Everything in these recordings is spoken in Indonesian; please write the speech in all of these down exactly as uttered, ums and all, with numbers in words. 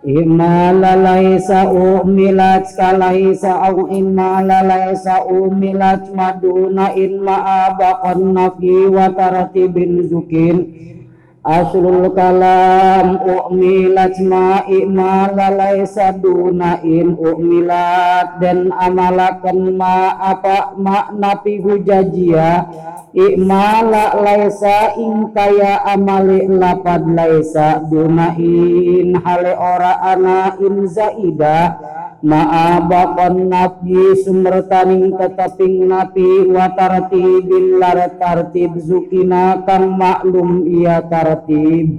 Inna la laisa umilat kalaisa au inna la laisa umilat maduna inna abaqan nafi wa taratibin zukin aslul kalam umilat ma inna la laisa duna in umilat dan amalakan ma apa makna fi hujajia inna la laisa ingkaya amali lapad laisa dunain hale ora ana in zaida ma'abakon nafyi sumretaning teteping napi wa tartibin lar tartib zukina kang maklum iya tartib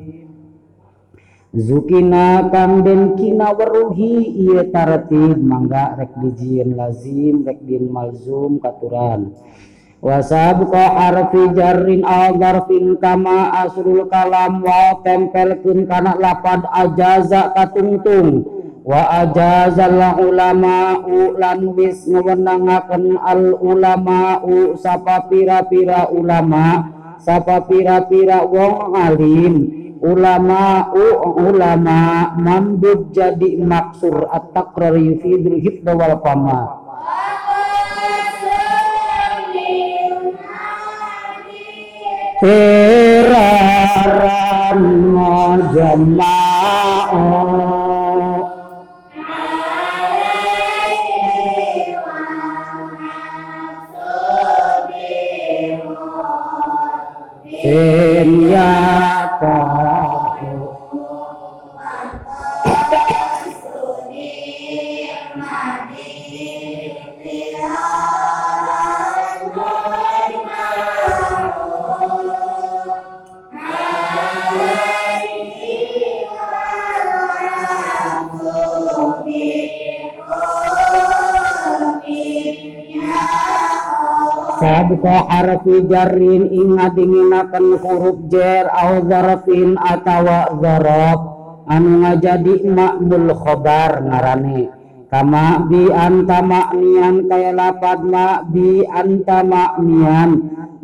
zukina kang den kina weruhi iya tartib mangga rek dijieun lazim rek din malzum katuran wasabqa harfi jarrin aw dharfin kama asrul kalam wa tempelkeun kana lapad ajaza katungtung wa ajazal ulama'u lan wis ngewenangaken al ulama'u sapa pira-pira ulama sapa pira-pira wong alim ulama'u ulama mandub jadi maksur at-taqrar yufidul hibda wal fama Tiraran majama'o Alaihi wa nasubimun Inyatahu Wartasudir madid Tiraran sabqa harfi jarrin ingat dinginakan huruf jer au zarfin atawa zarab anu ngajadi ma'mul khobar ngarane kama bi anta ma'nian kaya lapad ma bi anta ma'nian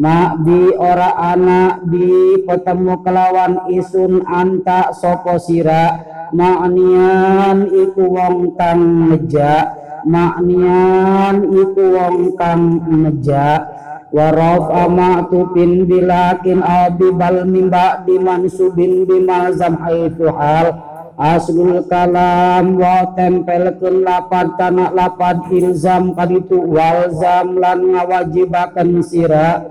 ma bi ora ana bi petemu kelawan isun anta soko sira ma'nian iku wong kang neja maknian iku wong kang neja warof amatupin bilakin abibal mimba dimansubin bimazam haitu hal aslul kalam wa tempelkeun lapad kana lapad ilzam kaditu walzam lan ngawajibakeun sira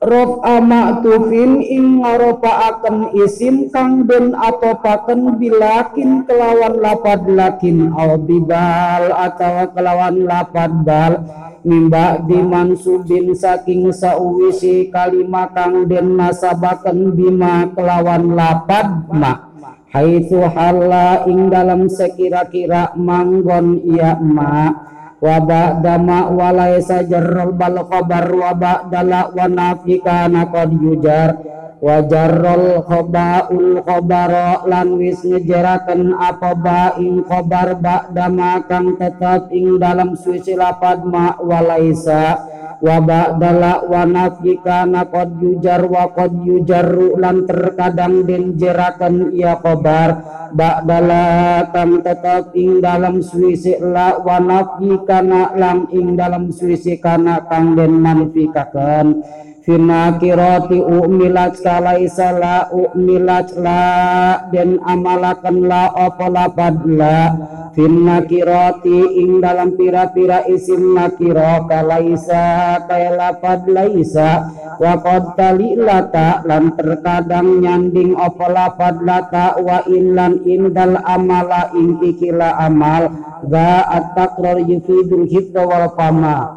rof amatupin ing ngarofaaken isim kang den atopaken bilakin kelawan lapad lakin au bibal atawa kelawan lapad bal mimba dimansubin saking sauwisi kalima kang den nasabaken bima kelawan lapad ma haitsu halla ing dalam sekira-kira manggon iya ma wa ba'da ma wa laisa jarral bal khabar wa ba'da la wa nafika naqad yujar wa jarral khaba'ul khabara lan wis ngejeraken apa ba'in khabar ba'da ma kang tetap ing dalam suci lapad ma wa laisa wa ba'da la wa nafika naqad yujar wa qad yujarru lan terkadang den jeraken ia khabar ba'dala tam tetap ing dalam suisi la wa nafyi kana lam ing dalam suisi kana kang den manfikakan fina kirati u'milat kalaisa la u'milat la den amalakan la apa lapad la fina kirati ing dalam pira-pira isim nakiro kalaisa kaya lapad laisa wa qad tali lata lan terkadang nyanding apa lapad lata wa inlan indal amala ing ikila amal za at-taqrar yufidul hidda wal fama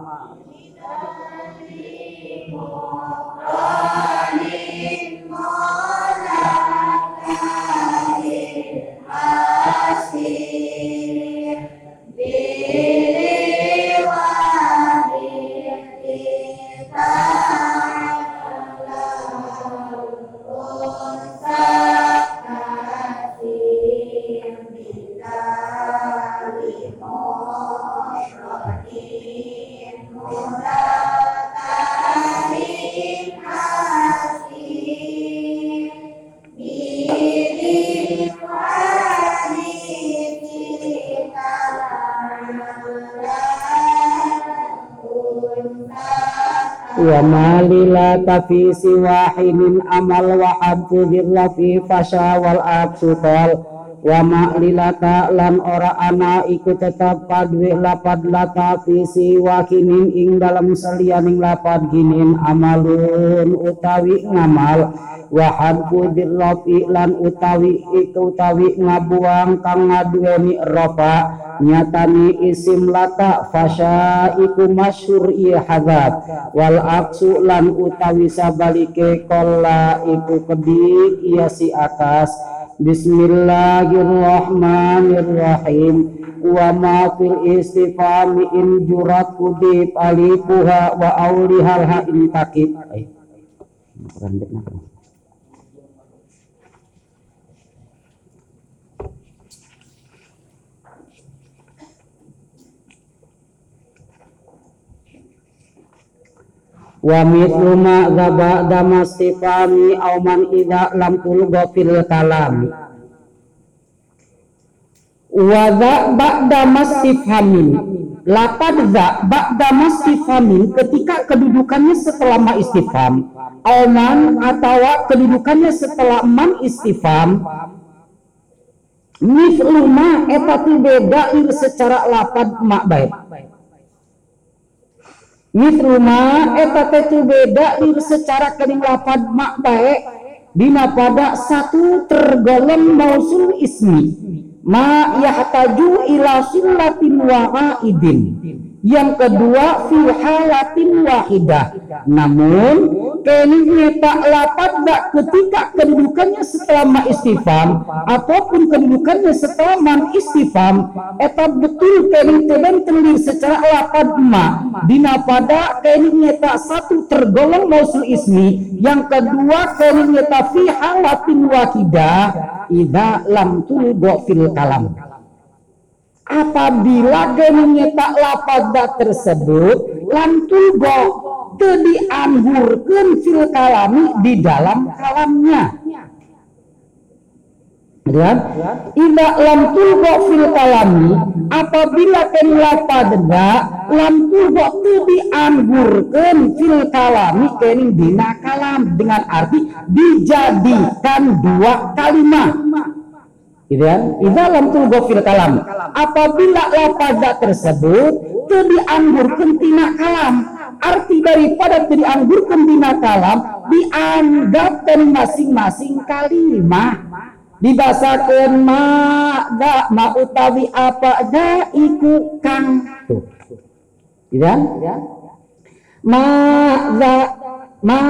Wow. wa mali la tafi siwahi min amal wa abdu birrafi fasha wal abdu tal wa ma'lilata lan ora ana iku tetap padwi lapad lata visi wakinin ing dalam selianing lapad ginin amalun utawi ngamal wahanku dirlopi lan utawi iku utawi ngabuang kang ngadueni ropa nyatani isim lata fasya iku masyur ihadab wal aksu lan utawi sabalike kola iku kedik iya si atas. Bismillahirrahmanirrahim. Wa ma fil istifami in jurat kudib alifuha wa awlihal ha'in takib. Wa mithlu ma gaba damastifami au man idza lam tulga fil kalam wa za ba'da mastifhamin lapad za ba'da mastifhamin ketika kedudukannya setelah ma istifham au man atawa kedudukannya setelah man istifham mithlu ma eta tu beda secara lapad ma baik. Mitruma etate tu beda ir secara kening lapad mak baik bina pada satu tergolong mausul ismi ma yahtaju ila sullatin wa'idin yang kedua fi halatin wahidah namun kening tak lapad dak ketika kedudukannya setelah ma istifham ataupun kedudukannya setelah man istifham eta betul kening teben secara lapad mak dina pada kening nyata satu tergolong mausul ismi yang kedua kening nyata fi halatin wahidah idza lam tulgo fil kalam apabila kening nyata lapad tersebut lam tulgo teu dianhurkeun fil kalami di dalam kalamnya lihat ida lam tulgo fil kalami apabila kan lapadna lam tulgo teu dianhurkeun fil kalami kening dina kalam dengan arti dijadikan dua kalimat gitu ya ida lam tulgo fil kalam apabila lapadna tersebut teu dianhurkeun tina kalam arti daripada teu dianhurkeun dina kalam dianggapkeun masing-masing kalimah dibasakeun ma da ma utawi apa da iku kang tuh ya ma da ma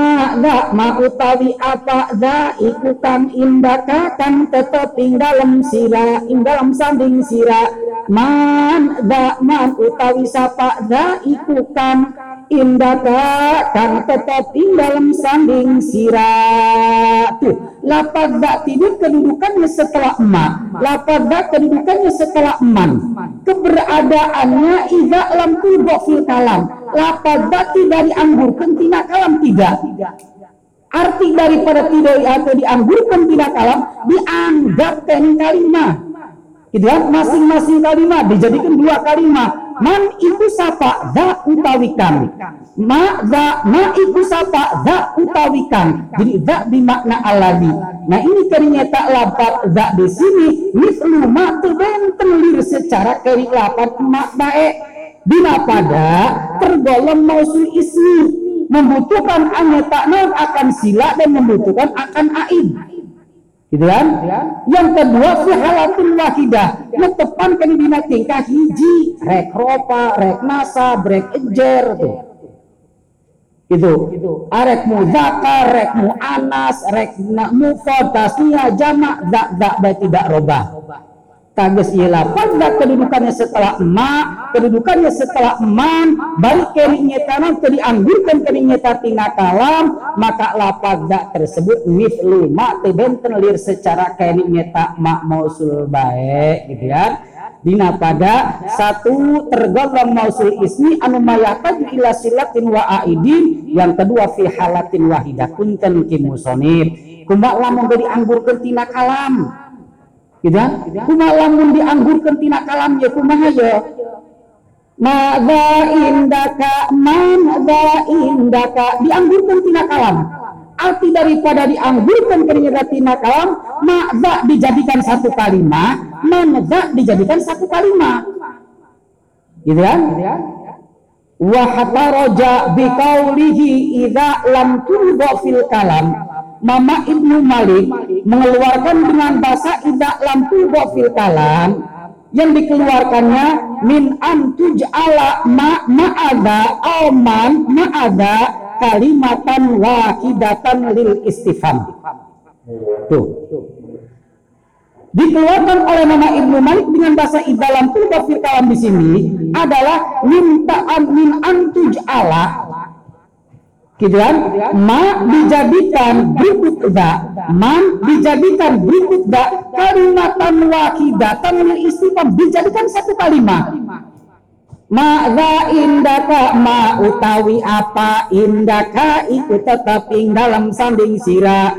da ma utawi apa da iku kang indaka kang tetep ing dalem sira ing dalem sanding sira man da man utawi sapa da iku kang indaka kang tetap ing dalam sanding sira tuh lapad dak tidur kedudukannya setelah ma lapad dak kedudukannya setelah man keberadaannya iza lam tulgo fil kalam lapad dak tidak dianggurkan tina kalam tidak arti daripada tidak atau dianggurkan tina kalam dianggapkan kalimah gitu ya masing-masing kalimah dijadikan dua kalimah man iku sapa za utawi kang ma za ma iku sapa za utawi kang jadi za dimakna aladi nah ini ternyata lapad za di sini mislu ma terbentenlir secara kering lapad mak baik bila pada tergolong mausul ismi membutuhkan anyata non akan sila dan membutuhkan akan aid gitu kan ya. Yang kedua fi halatin wahidah netepan kan dina tingkah hiji rek ropa rek nasa brek ejer tuh itu arek muzakar rek muannas rek mufrad tasniah jamak za za tidak robah tages ieu lapad kedudukannya setelah ma kedudukannya setelah man balik keri nyetana teu dianggurkeun keri nyeta tina kalam maka lapad za tersebut mithlu ma teu benten lir secara keri nyeta ma mausul bae gitu ya dina pada satu tergolong mausul ismi anu mayataju ila silatin wa aidin yang kedua fi halatin wahidah punten ki musonib kumaha lamun geuning dianggurkeun tina kalam gitu kan kumaha lamun dianggurkeun tina kalam ye kumaha ye Mada indaka, mada indaka, dianggurkan tina kalam. Arti daripada dianggurkan keringnya tina kalam, mada dijadikan satu kalimat, mada dijadikan satu kalimat. Gitu kan? Wa hataraja biqaulihi idza lam turda fil kalam. Mama Ibnu Malik mengeluarkan dengan bahasa idza lam turda fil kalam. Yang dikeluarkannya min antuj ala ma ma'adha alman ma'adha kalimatan wahidatan lil istifham. Tuh. Dikeluarkan oleh Mama Ibnu Malik dengan bahasa idalam tu tafsir kalam di sini adalah minta'an min antuj ala gitu kan? Ma dijadikan berikut da, man dijadikan berikut da, kalimatan wakidatan lil istifham dijadikan satu kalimat. Ma'za indaka ma utawi apa indaka itu tetap ing dalam sanding sira.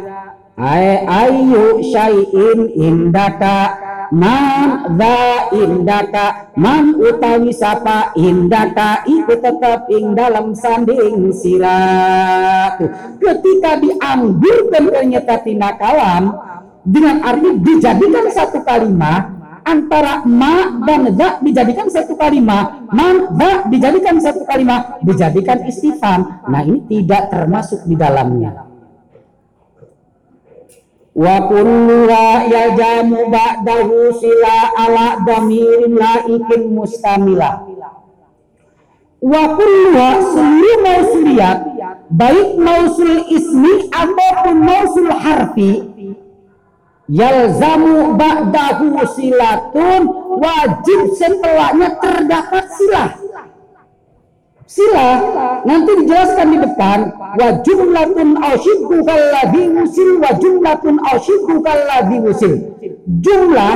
Ai ayu syai'in indaka ma'za indaka man utawi sapa indaka itu tetap ing dalam sanding sira. Ketika dianggurkan ternyata tina kalam dengan arti dijadikan satu kalimat antara ma dan za dijadikan satu kalimat, man za dijadikan satu kalimat, dijadikan istifham. Nah, ini tidak termasuk di dalamnya. Wa kullu yajamu ba'dahu sila ala dhamirin laikin mustamilah. Wa kullu seluruh mausliat, baik mausul ismi ataupun mausul harfi, yalzamu ba'dahu silatun, wajib setelahnya terdapat silah. Silah nanti dijelaskan di depan. Wa jumlatun aushibbu kalladhi usil, wa jumlatun aushibbu kalladhi usil. Jumlah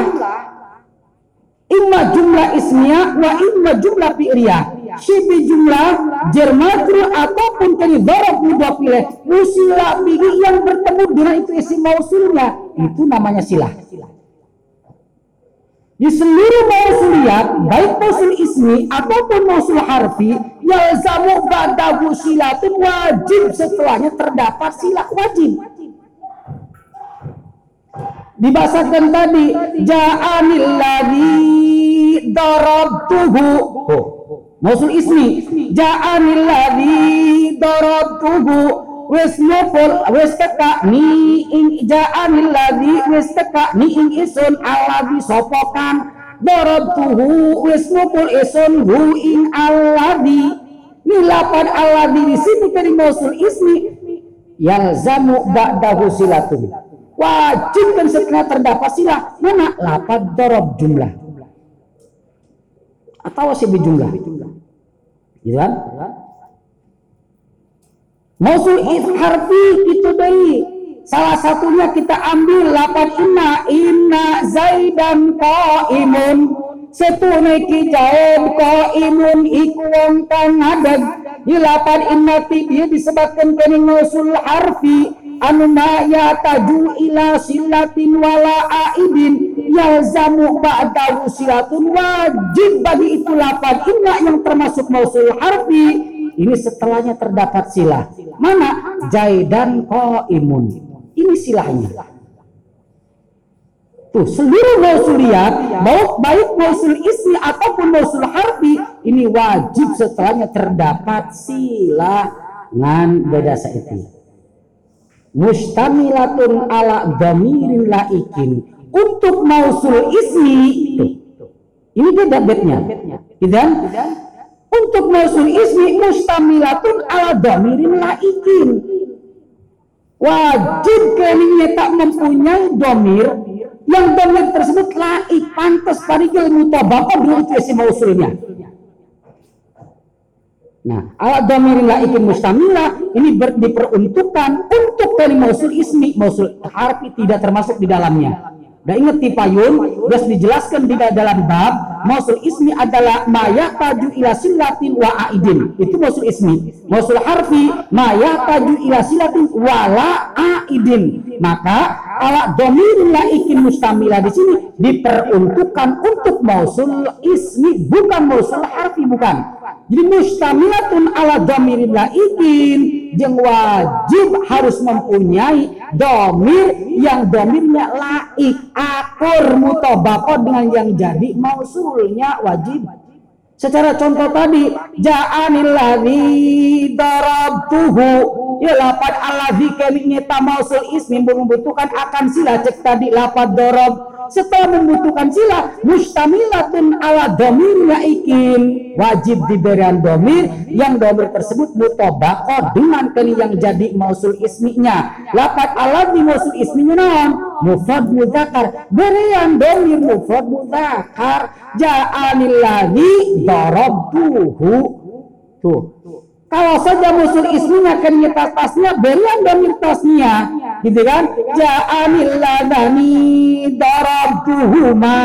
imma jumlah ismiyah wa imma jumlah fi'liyah, syibi jumlah jermatru ataupun kali dharaf mudhaf ilaih usilah bihi yang bertemu dengan itu isim mausulnya, itu namanya silah. Di seluruh mausuliyat, baik mausul ismi ataupun mausul harfi, yalzamu ba'dahu silatun, wajib setelahnya terdapat silah wajib. Dibahasakan tadi, ja'anilladhi darabtuhu, oh, mausul ismi, ja'anilladhi darabtuhu wis nopol wis teka ni ing ja'anil ladhi wis teka ni ing isun alladhi sopokan darabtuhu wis nopol isun hu ing alladhi ni lapan alladhi disini dari mausul ismi yalzamu ba'dahu silatun wajib kan setelah terdapat silah mana lapan darab jumlah atau sibi jumlah gitu kan. Mausul harfi itu dari salah satunya kita ambil lapan inna inna zaidan qaimun setune ki jaib qaimun ikwang kang adeg di lapan inna dia disebutkan kene mausul harfi anu ma ya taju ila silatin wala aidin yalzamu ba'dahu silatun wajib bagi itu lapan inna yang termasuk mausul harfi ini setelahnya terdapat silah. Mana? Jaidan qaimun. Ini silahnya. Tuh, seluruh mausuliyat, baik mausul ismi ataupun mausul harfi, ini wajib setelahnya terdapat silah. Ngan beda saiki. Mustamilatun ala dhamirin laikin. Untuk mausul ismi, tuh, ini beda bednya. Tidak? Untuk mausul ismi mustamilatun ala dhamirin laikin wajib kelingnya tak mempunyai dhamir yang dhamir tersebut laik pantas parigil mutabaqah dengan isim mausulnya. Nah, ala dhamirin laikin mustamilah ini ber, diperuntukkan untuk kelingnya mausul ismi, mausul harfi tidak termasuk di dalamnya. Nah, ingat tipayun, terus dijelaskan di dalam bab mausul ismi adalah ma yahtaju ila silatin wa aidin. Itu mausul ismi. Mausul harfi ma yahtaju ila silatin wa la aidin. Maka ala dhamirul laikin mustamila di sini diperuntukkan untuk mausul ismi, bukan mausul harfi, bukan. Jadi mustamilatun ala dhamiril laikin yang wajib harus mempunyai domir yang domirnya laik akur mutobako dengan yang jadi mausulnya wajib. Secara contoh tadi ja'anilladzi darabtuhu ya lapan alladzi kelimnya ta mausul ismi membutuhkan akan sila cek tadi lapan darab setelah membutuhkan sila mustamilatun ala domir laikin wajib diberikan domir yang domir tersebut mutobako dengan kali yang jadi mausul isminya lapat alat di mausul isminya non mufrad mudzakar berian domir mufrad mudzakar ja'anillahi darabtuhu tuh kalau saja mausul isminya kali tasnya berian domir tasnya gitu kan ja'anillahi darabtuhu ma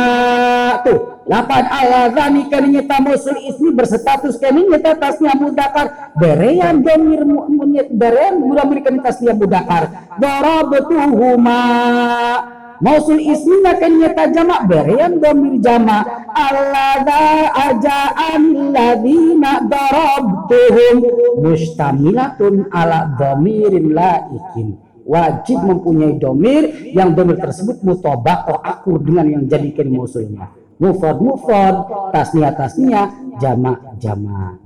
tuh lapan al-azani kenyata mausul ismi berstatus kenyata tasnya mudakar berean domir mu'minnya berean gula berikan tasnya mudakar darabtuhuma mausul ismi kenyata jamak berean domir jamak alladza aja'an ladina darabtuhum mustamilatun ala dhamirin laikin wajib mempunyai domir yang domir tersebut mutabaqah akur dengan yang jadikan mausulnya mufrad mufrad tasnya tasnya jamak jamak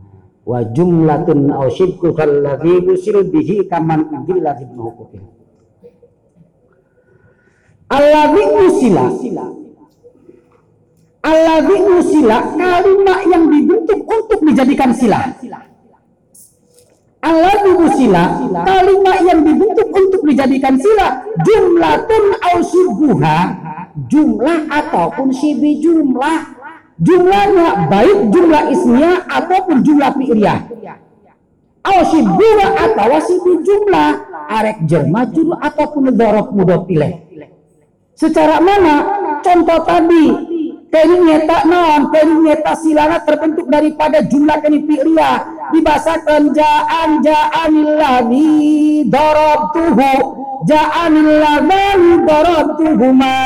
wa jumlatun aw syibku allazi yusil bihi kaman udilla ibnu hukuki allazi usila allazi usila kalimat yang dibentuk untuk dijadikan sila allazi usila kalimat yang dibentuk untuk dijadikan sila jumlatun aw syibha jumlah ataupun syibi jumlah jumlahnya baik jumlah ismiyah ataupun jumlah fi'liyah aw syibuna atau syibi jumlah arek jer majrur ataupun dzaraf mudhof ilaih secara mana contoh tadi keni nyata naon keni nyata silana terbentuk daripada jumlah keni fi'liyah dibahasakan ja'an ja'anillahi darabtuhu ja'anil ladzi darabtuhuma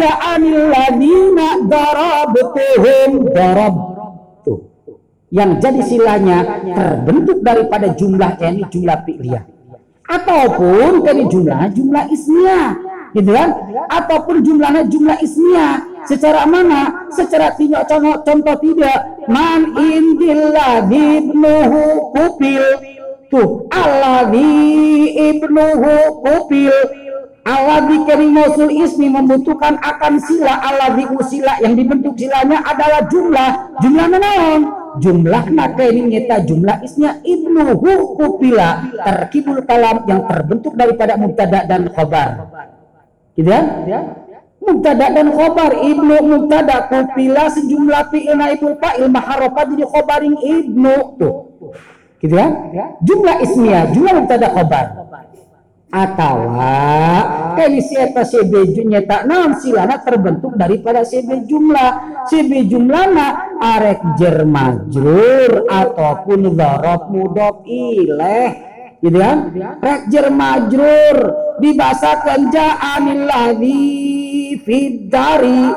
ja'anil ladina darabtuhum darabtu yang jadi silanya terbentuk daripada jumlah ini jumlah fi'liyah ataupun ini jumlah jumlah ismiyah gitu kan ataupun jumlahnya jumlah ismiyah secara mana secara tinjau contoh, contoh tidak man indilladzi ibnuhu kupil tuh alladzi ibnuhu kupil alladzi kini mausul ismi membutuhkan akan sila alladzi usila yang dibentuk silanya adalah jumlah jumlah menaon jumlah maka ini nyata jumlah isnya ibnuhu kupila terkibul kalam yang terbentuk daripada mubtada dan khobar gitu ya mubtada dan khobar ibnu mubtada kupila sejumlah fi'il naibul fa'il maharofa jadi khobaring ibnu tuh gitu ya? Jumlah ismiyah, jumlah mubtada khobar. Atawa kali si eta C B junya tak naon silana terbentuk daripada C B jumlah. C B jumlahna arek jer majrur ataupun dzaraf mudhof ilaih. Gitu kan? Rek jer majrur dibahasakeun ja'anil ladzi fid dari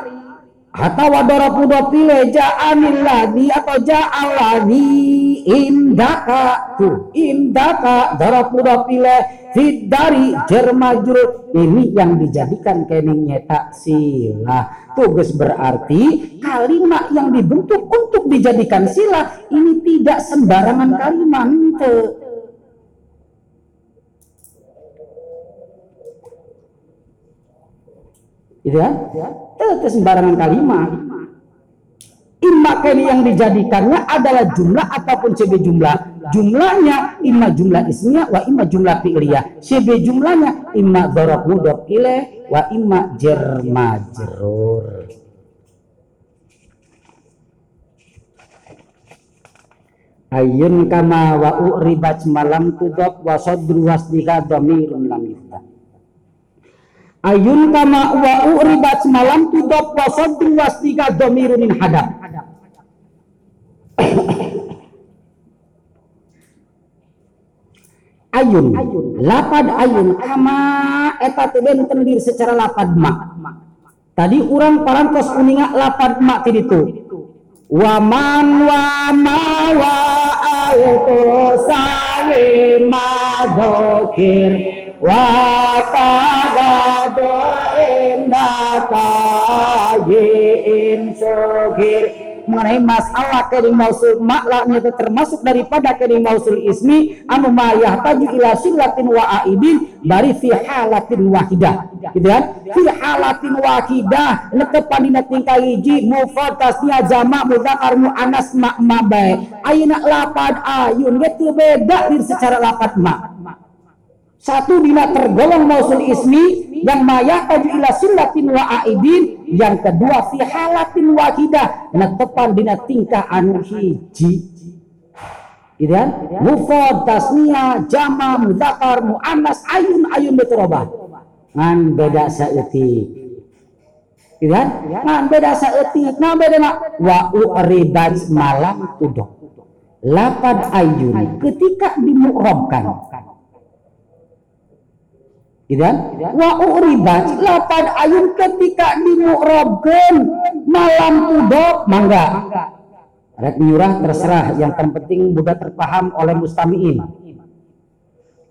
atau wadara pudo pilih ja'anil ladzi atau ja'al ladzi indaka tuh indaka dara pudo pilih fidari jermajur ini yang dijadikan keningnya tak sila tugas berarti kalimat yang dibentuk untuk dijadikan sila ini tidak sembarangan kalimat gitu ya, ya. Itu sembarangan kalimat imma kali yang dijadikannya adalah jumlah ataupun C B jumlah jumlahnya imma jumlah ismiyah wa imma jumlah fi'liyah C B jumlahnya imma dzaraf mudhof ilaih wa imma jar majrur ayun kama wa u'ribat malam tudab wa sadru wasdika dhamirun lam yuftah Ayun kama wa uribat semalam tudab wa saddu wastika dhamiru min hadab. Ayun, lapad ayun kama eta teben tendir secara lapad ma. Tadi urang parantos kuninga lapad ma ti ditu. Wa man wa ma wa auto sawe madokir wa tagadoin datayin sugir. Mengenai masalah kelim mausul maklaknya itu termasuk daripada kelim mausul ismi anu mayah taju ila silatin wa aibin bari fi halatin wahidah, gitu kan? Fi halatin wahidah netepan dina tingkah hiji mufrad tasnya jamak mudzakkar muannas ma mabai. Ayeuna lapad ayun ge teu beda secara lapad ma. Satu dina tergolong mausul ismi yang maya taju ila sunnatin wa aidin, yang kedua fi halatin wahidah netepan dina tingkah anu hiji, gitu kan? Mufrad tasnia jama mudzakkar muannas ayun ayun betrobah ngan beda saeutik, gitu kan? Ngan beda saeutik ngan beda na wa uribat malam tudok lapad ayun ketika dimu'rabkan, gitu kan? Wa uribat lapad ayun ketika dimu'rabkeun malam tudok mangga rek nyurah terserah, yang terpenting mudah terpaham oleh mustamiin,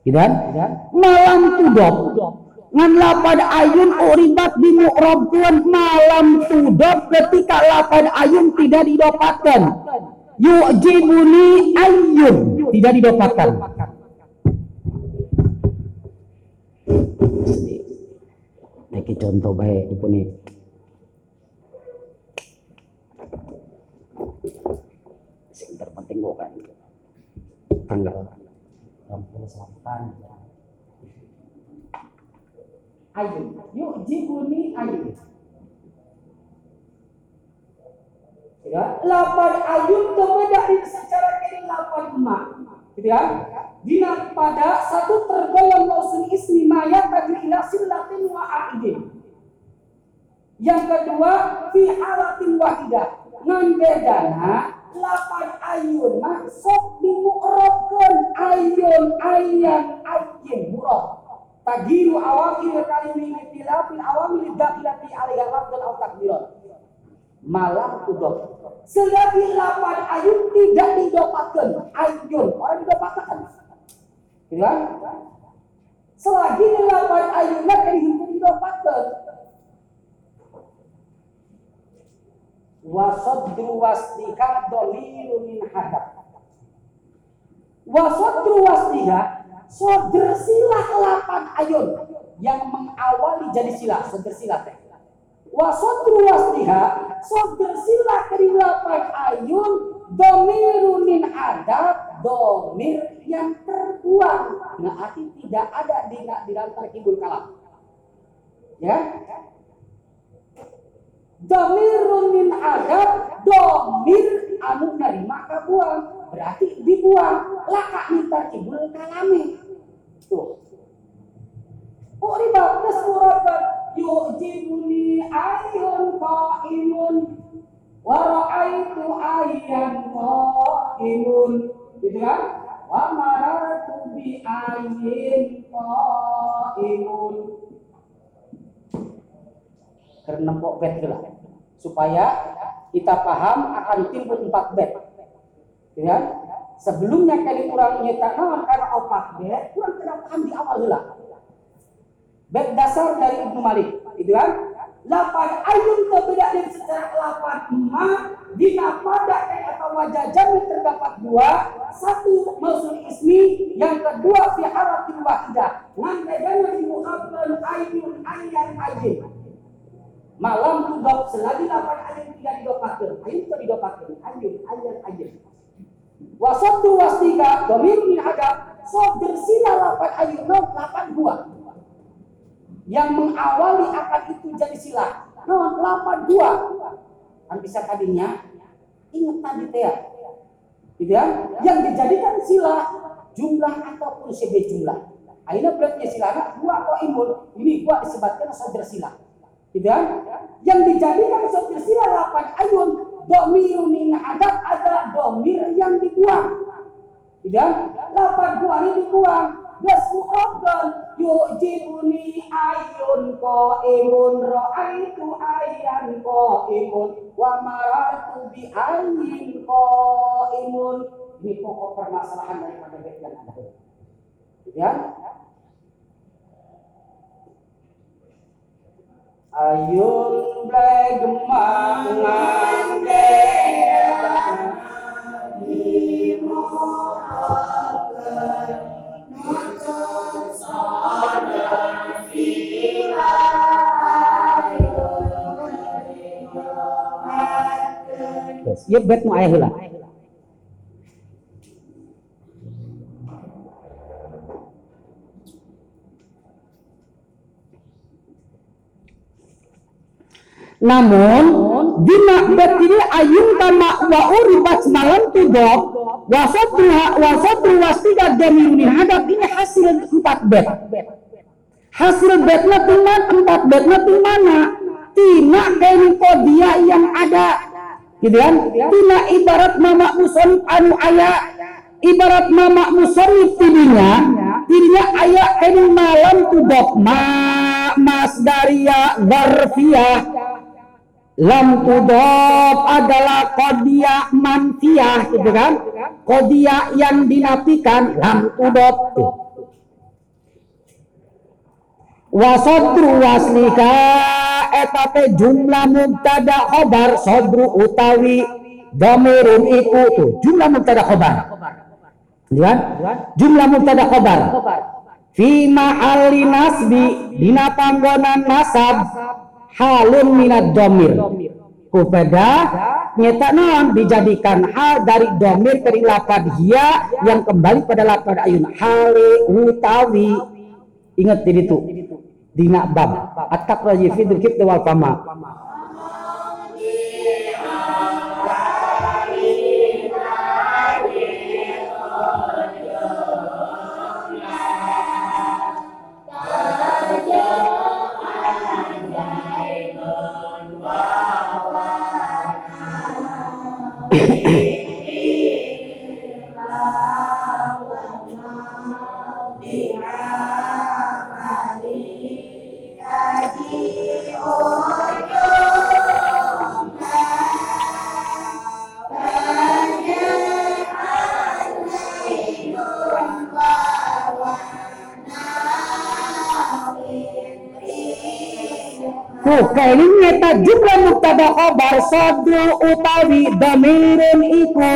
gitu kan? Malam tudok ngan lapad ayun uribat dimu'rabkeun malam tudok ketika lapad ayun tidak didapatkan. Yu'jibuni ayun tidak didapatkan. Niki contoh baik dipuni. Sing terpenting kok kan. Tanggal dua puluh delapan. Ayo, yuk jibuni ayo. Ya, lapar ayun kebeda secara kiri lapar emak. Gitu kan? Dina pada satu tergolong mausul ismi maya tadi ila silatin wa aidin. Yang kedua fi alatin wahidah. Ngan bedana lapan ayun mah sok dimu'rabkeun ayun ayan ayin murab. Tagiru awamil kalimi bila fil awamil dakilati alaiha lafdun au takdiran. Malam tudok. Selagi lapan ayun tidak didapatkan ayun orang didapatkan. Ya. Selagi lapan ayunnya kehitung didapatkan. Wasadru wasdika dhamiru min hadab. Wasadru wasdika sadr silah lapan ayun yang mengawali jadi silah sadr silah teh. Wasodru wasdiha sodr silah kerilapan ayun domirunin adab domir yang terbuang berarti nah, tidak ada di, di dalam terkibul kalam, ya. Domirunin adab domir anu nerima kabuang berarti dibuang laka minta kibul kalami tuh. Oh riba plus murabat yu'jibuni ayun qa'imun wa ra'aitu ayyan qa'imun, gitu kan? Wa maratu bi ayyin qa'imun karena pok bet lah supaya kita paham akan timbul empat bet, gitu kan? Sebelumnya kali kurang nyata naon karena opat bet kurang tidak paham di awal lah. Bet dasar dari Ibnu Malik, gitu kan? Lapan ayun berbeda dari secara lapan ma dina pada atau wajah jamin terdapat dua, satu mausul ismi, yang kedua fi haratin wahidah. Nang bedana dimu'rabkeun ayun ayyan ayyin. Malam tudok selagi lapan ayun tidak didapatkeun, ayun tidak didapatkeun, ayun ayyan ayyin. Wasatu wastika dhamirun hadab, sadr sila lapan ayun lapan dua. Yang mengawali akan itu jadi silah. Nah, lapan dua. Kan bisa tadinya ingat tadi teh. Gitu ya? Yang dijadikan silah jumlah ataupun sebejumlah. Akhirnya beratnya silakan, gua kok imun. Ini gua disebabkan sadar sila. Gitu kan? Yang dijadikan sadar sila lapan ayun, domirun min adab ada domir yang dibuang. Gitu kan? Lapan gua ini dibuang. Dasmu abdan yujibuni ayun ko imun ro'aitu ayan ko imun wa maratu bi ayin ko imun. Ini pokok permasalahan daripada bait yang ada. Ya. Ayun blai gemang ngandera di mohokan nonton sadar sila ayun ngandera. Ya betmu ayah hula. Namun bina berdiri ayun tamak wa uribas malam tudok wasat ruha wasat ruas tiga domir hadap ini hasil empat bet hasil betnya tuman empat betnya tumana tina dari kodia yang ada gitu kan tina ibarat mama muson anu ayah ibarat mama muson tidinya tidinya ayah ini malam tudok ma masdaria garfiyah lam tudab adalah qadiyah manfiyah gitu kan qadiyah yang dinafikan lam tudab tuh wa sadru waslika eta teh jumlah mubtada khabar sadru utawi dhamirun iku tuh jumlah mubtada khabar lihat jumlah mubtada khabar fi ma'alli nasbi dina panggonan nasab halun minad domir kepada nyata naon dijadikan hal dari domir dari lapan hia yang kembali pada lapan ayun hale utawi ingat di itu dina bab atak raji fi dzikr wal fama Kali nyata jumlah mubtada khabar sadru utawi dhamirun iku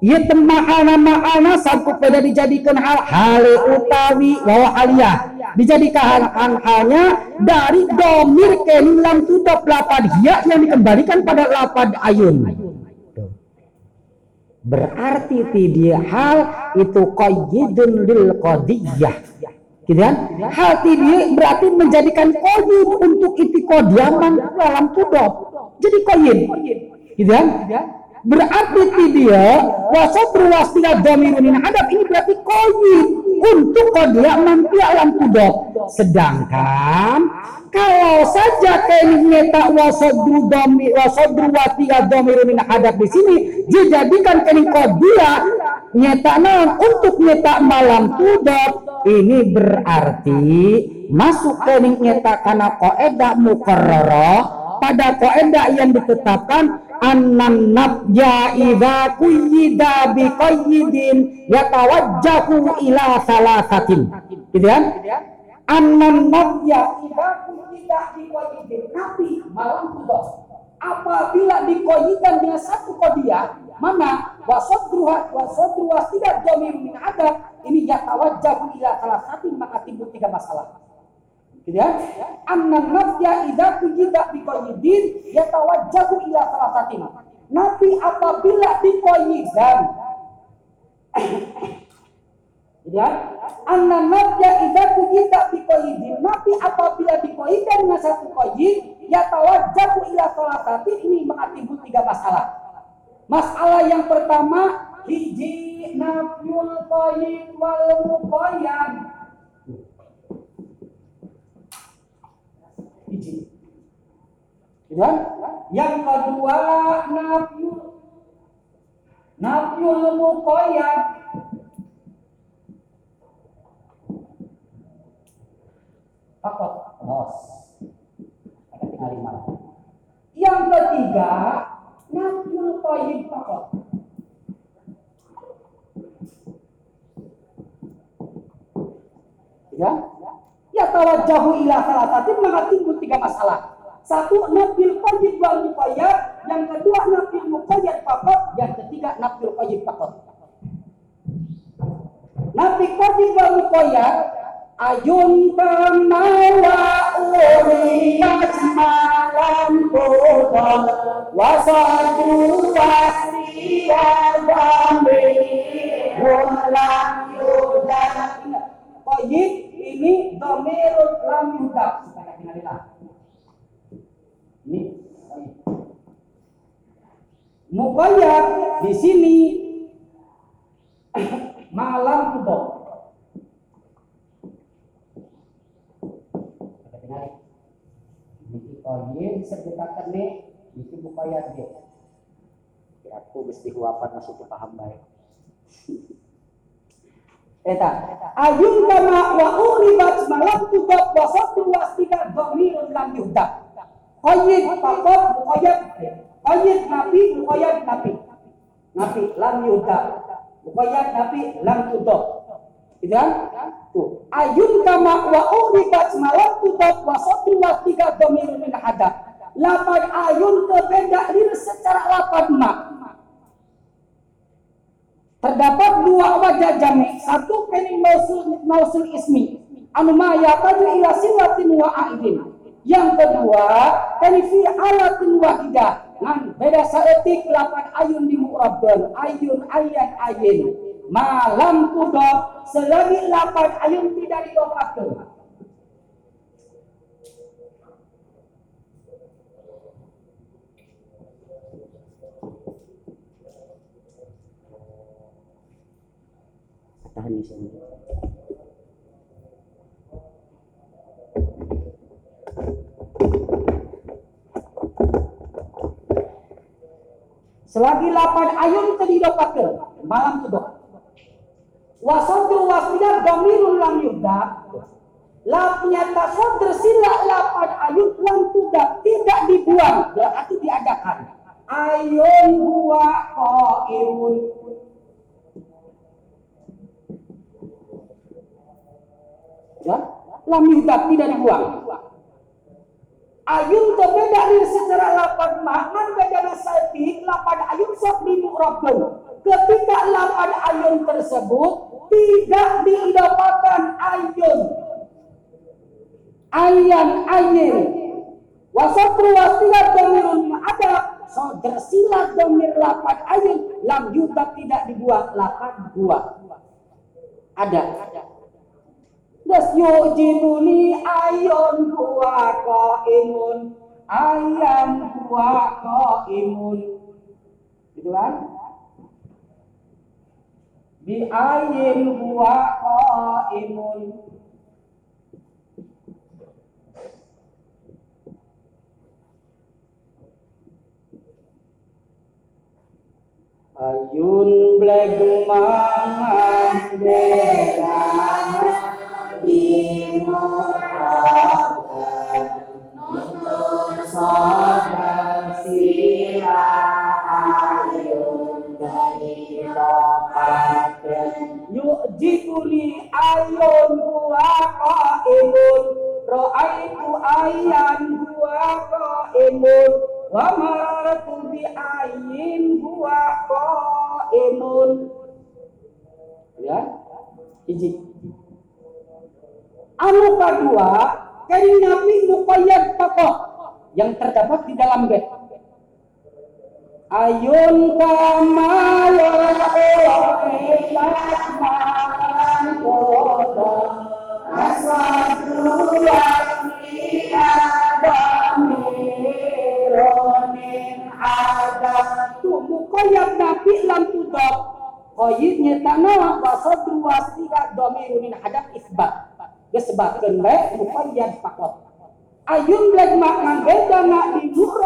ieu teh makna-makna sabku pada dijadikan hal hale utawi wa aliyah dijadikan hanya dari dhamir kali lam tudab lapad hiya yang dikembalikan pada lapad ayun berarti ti dia hal itu qayyidun lil qadiyah gitu kan? Hal ini berarti menjadikan koyid untuk itikodiah dalam tudok. Jadi koyid, gitu kan? Berarti dia wasat ruas tidak dominunin hadap ini berarti koyid untuk kodiah mantia dalam tudok. Sedangkan kalau saja kelimnya tak wasat ru domi wasat ruas tidak dominunin hadap di sini, dijadikan kelim kodiah nyata non untuk nyata malam tudok. Ini berarti masuk kening nyata karena qaedah muqarrarah pada qaedah yang ditetapkan annan nabja idza quyida bi qayyidin yatawajjahu ila salasatin gitu kan annan nabja idza quyida bi qayyidin tapi malam tudok apabila dikoyidan dengan satu qadiyah mana wasodruha wasodruha tidak domir min adab ini yatawajjahu ila salah satu maka timbul tiga masalah. Gitu ya? Annan nafya idza kujida biqayyidin yatawajjahu ila salah satu. Nabi apabila diqayyidan. Gitu ya? Annan nafya idza kujida biqayyidin. Nabi apabila diqayyidan dengan satu qayyid yatawajjahu ila salah satu ini maka timbul tiga masalah. Masalah yang pertama hiji nafyul qayyid wal muqayyad Gitu kan? Yang kedua nafyul nafyul muqayyad. Fakot los. Ada tinggal lima. Yang ketiga nafyul qayyid fakot. Ya, ya tawajjahu ila salasatin maka timbul tiga masalah. Satu nafil qayyid wal muqayyad, yang kedua nafil muqayyad faqat, yang ketiga nafil qayyid faqat. Nafil qayyid wal muqayyad ayun tamawa uri asmalam bodol wasadu wasiyal damri hulam yudan qayyid. Ini domirul lam yudab. Supaya kenalilah. Ini muqayyad di sini malam kubok. Supaya kenalilah. Ini koyin segetakan nih. Ini muqayyad dia. Ya aku mesti huapan masuk ke paham baik. Eta ayun kama wa uribat malam tubat wasatu wastika dhamirun lam yuhda qayyid faqat muqayyad qayyid nabi muqayyad nabi nabi lam yuhda muqayyad nabi lam tubat gitu kan tuh ayun kama wa uribat malam tubat wasatu wastika dhamirun min hada lapan ayun terbeda ini secara lapan mak. Terdapat dua wajah jami', satu kening mausul mausul ismi anu ma yataju ila silatin wa aidin. Yang kedua, kening fi'alatin wahidah, ngan beda saeutik lapan ayun di mu'rabban, ayun ayat ayin. Malam tudab selagi lapan ayun tidak didopatkeun. Tahan di sini. Selagi lapan ayun terdidapatkan malam itu dok. Wasadul wasida dhamirun lam yudab. Lapnya tasadr sila lapan ayun lam tudab tidak dibuang berarti diadakan. Ayun huwa qaimun. Lam yudab tidak dibuang. Ayun terbeda dari secara lapan makna beda nasati lapan ayun sok dimu'rabun. Ketika lapan ayun tersebut tidak diidapkan ayun ayan ayin wasatru wasilat domirun ma'adab sodr silat domir lapan ayun lam yudab tidak dibuang lapan buang ada ada Dasyu jiduli ayun huwa qaimun ayam huwa qaimun gitu kan bi ayin huwa qaimun ayun blegumang dera dimurabkan nutur sodang sila ayun dari lopakan yuk jikuli ayun huwa qaimun ro'aitu ayan huwa qaimun wa marartu bi ayin huwa qaimun ya iji anu kedua, kering nabi muqayyad pokok yang terdapat di dalam bed. Ayun kama ya'ti malam qada asadu ya'ti adamirunin adat tu muqayyad nabi lam tudab qayyidnya tanah wasadru wasila domirunin adat isbat gesebabkeun bae muqayyad faqat ayun blag makna beda na di nur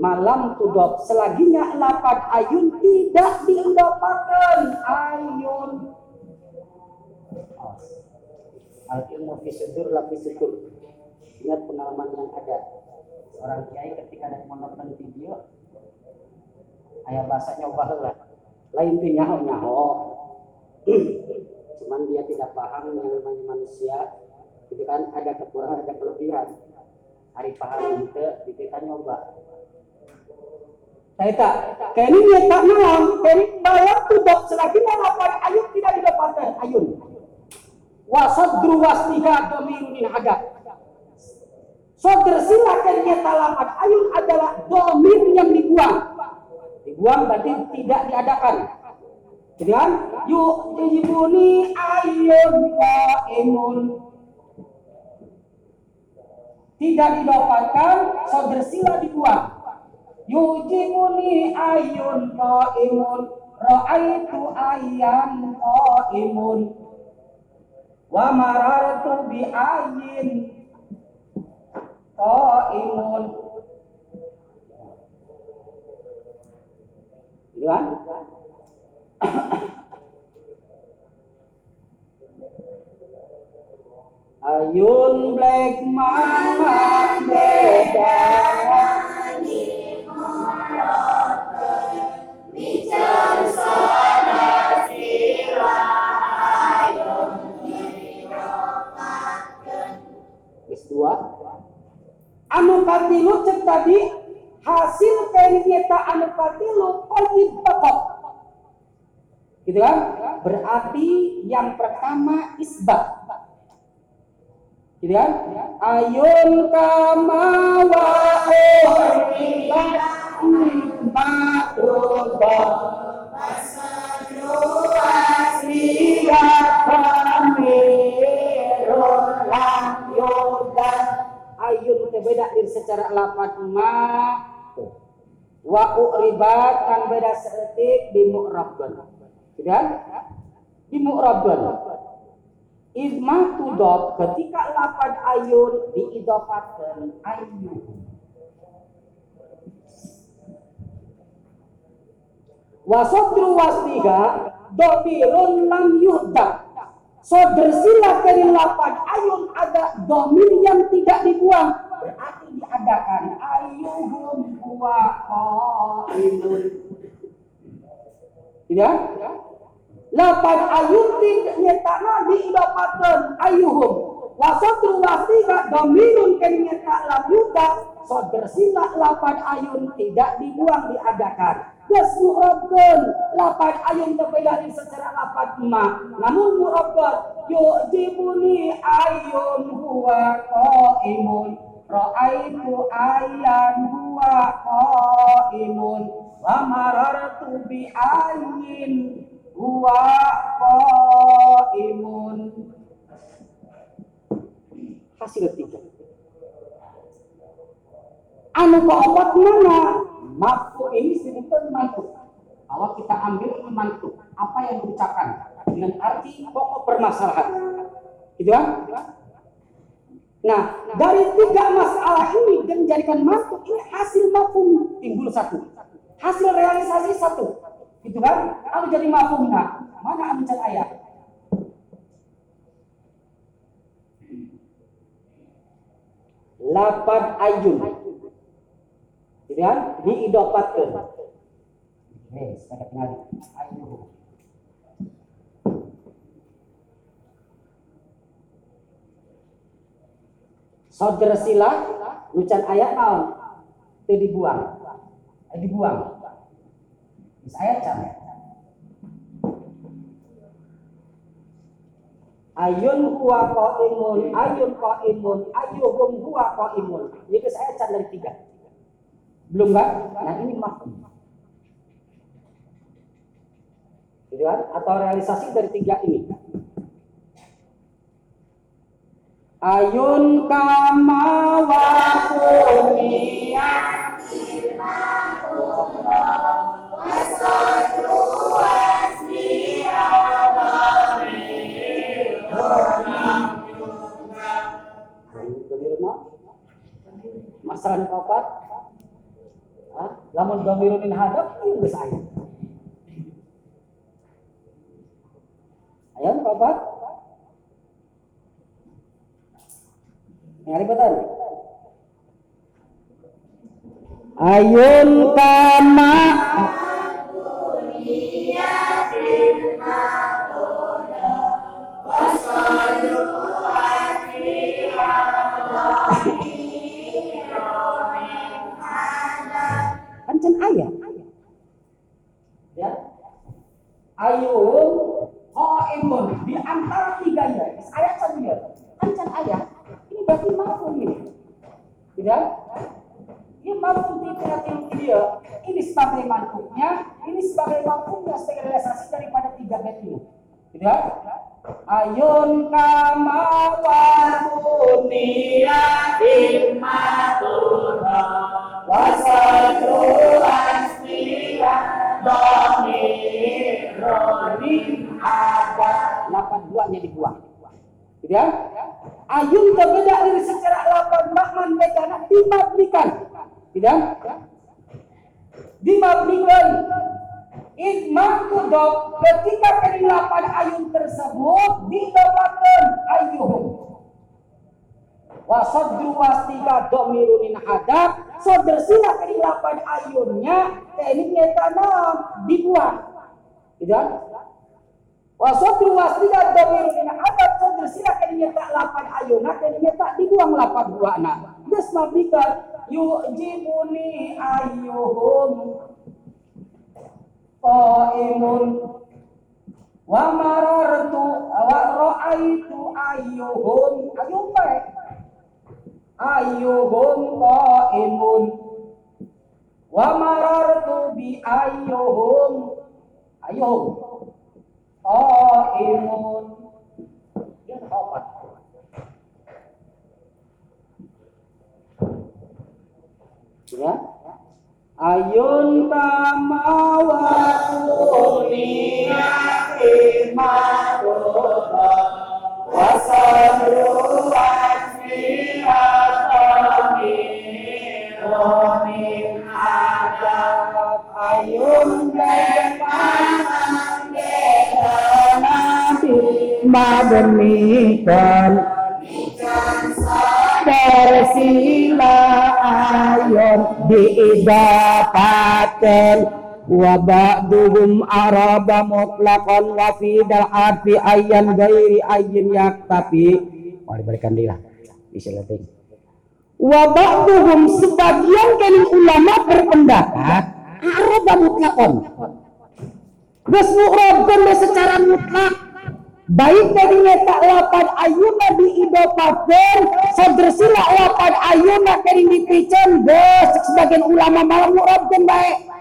malam tudop, selaginya lapan ayun tidak diudapakan ayun. Al-ilmu fi sudur la fi sudur. Ingat pengalaman yang ada orang kiai ketika ada menonton video ayah bahasanya ubahlah lain tuh nyaho-nyaho. Cuman dia tidak paham yang namanya manusia gitu kan, ada kekurangan ada kelebihan. Hari paham itu kita nyoba. Eta kene eta malam kene bayar tudok selagina lapan ayun tidak didapatkan ayun. Wasadru wastika domin min hadat. Sodr silakan nyata lapan ayun adalah domin yang dibuang. Dibuang berarti tidak diadakan. Jadi kan yuk jibuni ayun qaimun. Tidak didapatkan sodr sila dibuang. Yujibuni ayun qaimun ra'aitu ayyan qaimun. Wa marartu bi ayyin qaimun. Ya. Ayun black mama beda di morotan bicara sana sila. Dua. Anu katilu cek tadi hasil kenyata anu katilu koyit pokok. Gitu kan? Berarti yang pertama isbat. Gitu kan? Ayun kama wa matrudon basadru asliyatamiro dan ayun beda dari secara lafaz ma wa uribat kan beda seetik di mu'rabban. Sudah? Di mu'rabban. Idma tudab ketika lafaz ayun diidofatkan ayun. Wa sadru wasdiga domirun lam yuhdab. Sodr sila dari lapan ayun ada domir yang tidak dibuang berarti diadakan ayuhum huwa qaimun. Tidak? Lapan ayun nyetana diidapatkan ayuhum. Wasatru wasila domirun kenyata lam yuda. Sodr sila lapan ayun tidak dibuang diadakan. Yes, mu'rabban lapan ayun berbeda secara lapan ma. Namun mu'rabban yu'jibuni ayun huwa qa'imun. Ra'aitu ayyan huwa qa'imun. Wa marartu bi ayyin huwa qa'imun. Hasil tiga. Anu ka'obat mana? Makhluk ini disebut mantuk. Kalau kita ambil mantuk, apa yang diucapkan dengan arti pokok permasalahan, gitu kan? Nah, dari tiga masalah ini yang dijadikan mantuk ini hasil mafhum timbul satu, hasil realisasi satu, gitu kan? Kalau jadi mafhum, nah mana ambil ayat? Lapan ayun. Jadi kan diidopatkan. Nih, saya kenali. Ayuh. Saudara sila, lucan ayat naon? Teu dibuang. Teu dibuang. Geus aya can. Ayun huwa qaimun, ayun qaimun, ayuhum huwa qaimun. Ieu geus aya can dari tiga. Belum kan? Nah ini mafhum. Gitu kan? Atau realisasi dari tiga ini. Ayun kama wa kuniyat ilmahullah wa sadru wasmiyah masalah apa? Lamun domirun min hadap ieu geus aya. Aya papat. Nyari betul. Ayun kama kan ayat ya ayun qaimun di antara tiga ya ayat saja kan ayat ini berarti mafhum ini tidak ini mafhum di perhatian dia ini sebagai mantuknya ini sebagai mafhumnya sebagai realisasi daripada tiga ayat ini tidak ayun kama waqunia himmatullah wasatru asliya domironim ada delapan puluh dua nya dibuang gitu ya ayun berbeda dari secara delapan makman tegana dimabnikan tidak dimabnikan idmak kudok ketika penelapan ayun tersebut didapatkan ayuhum wasodru wastika domirunin hadap sodr sila kerilapan ayunnya tekniknya tanam dibuang tidak wasodru wastika domirunin hadap sodr sila tekniknya tak lapan ayunnya tekniknya tak dibuang lapan dua anak terus mabikan yujibuni ayuhum qaimun wa marartu wa ra'aitu ayuhum ayuhum ayyuhum qaimun wa marartu bi ayyuhum ayyuhum qaimun dia khafat ya ayun tamawatu niyatin ma'ruha wasadru Ronin hadap ayun depanan depanan dimabenikan Bican sadar sila ayun diidapaten Waba'duhum araba mutlakon wafidal arfi ayyan gairi ayyin yaktapi mau diberikan dilah disilatin wa ba'duhum sebagian kening ulama berpendapat araba mutlaqon geus mu'rabkeun secara mutlak baik dari nyata lapan ayuna diidopakeun sadr sila lapan ayuna kening dipiceun geus sebagian ulama malah mu'rabkeun bae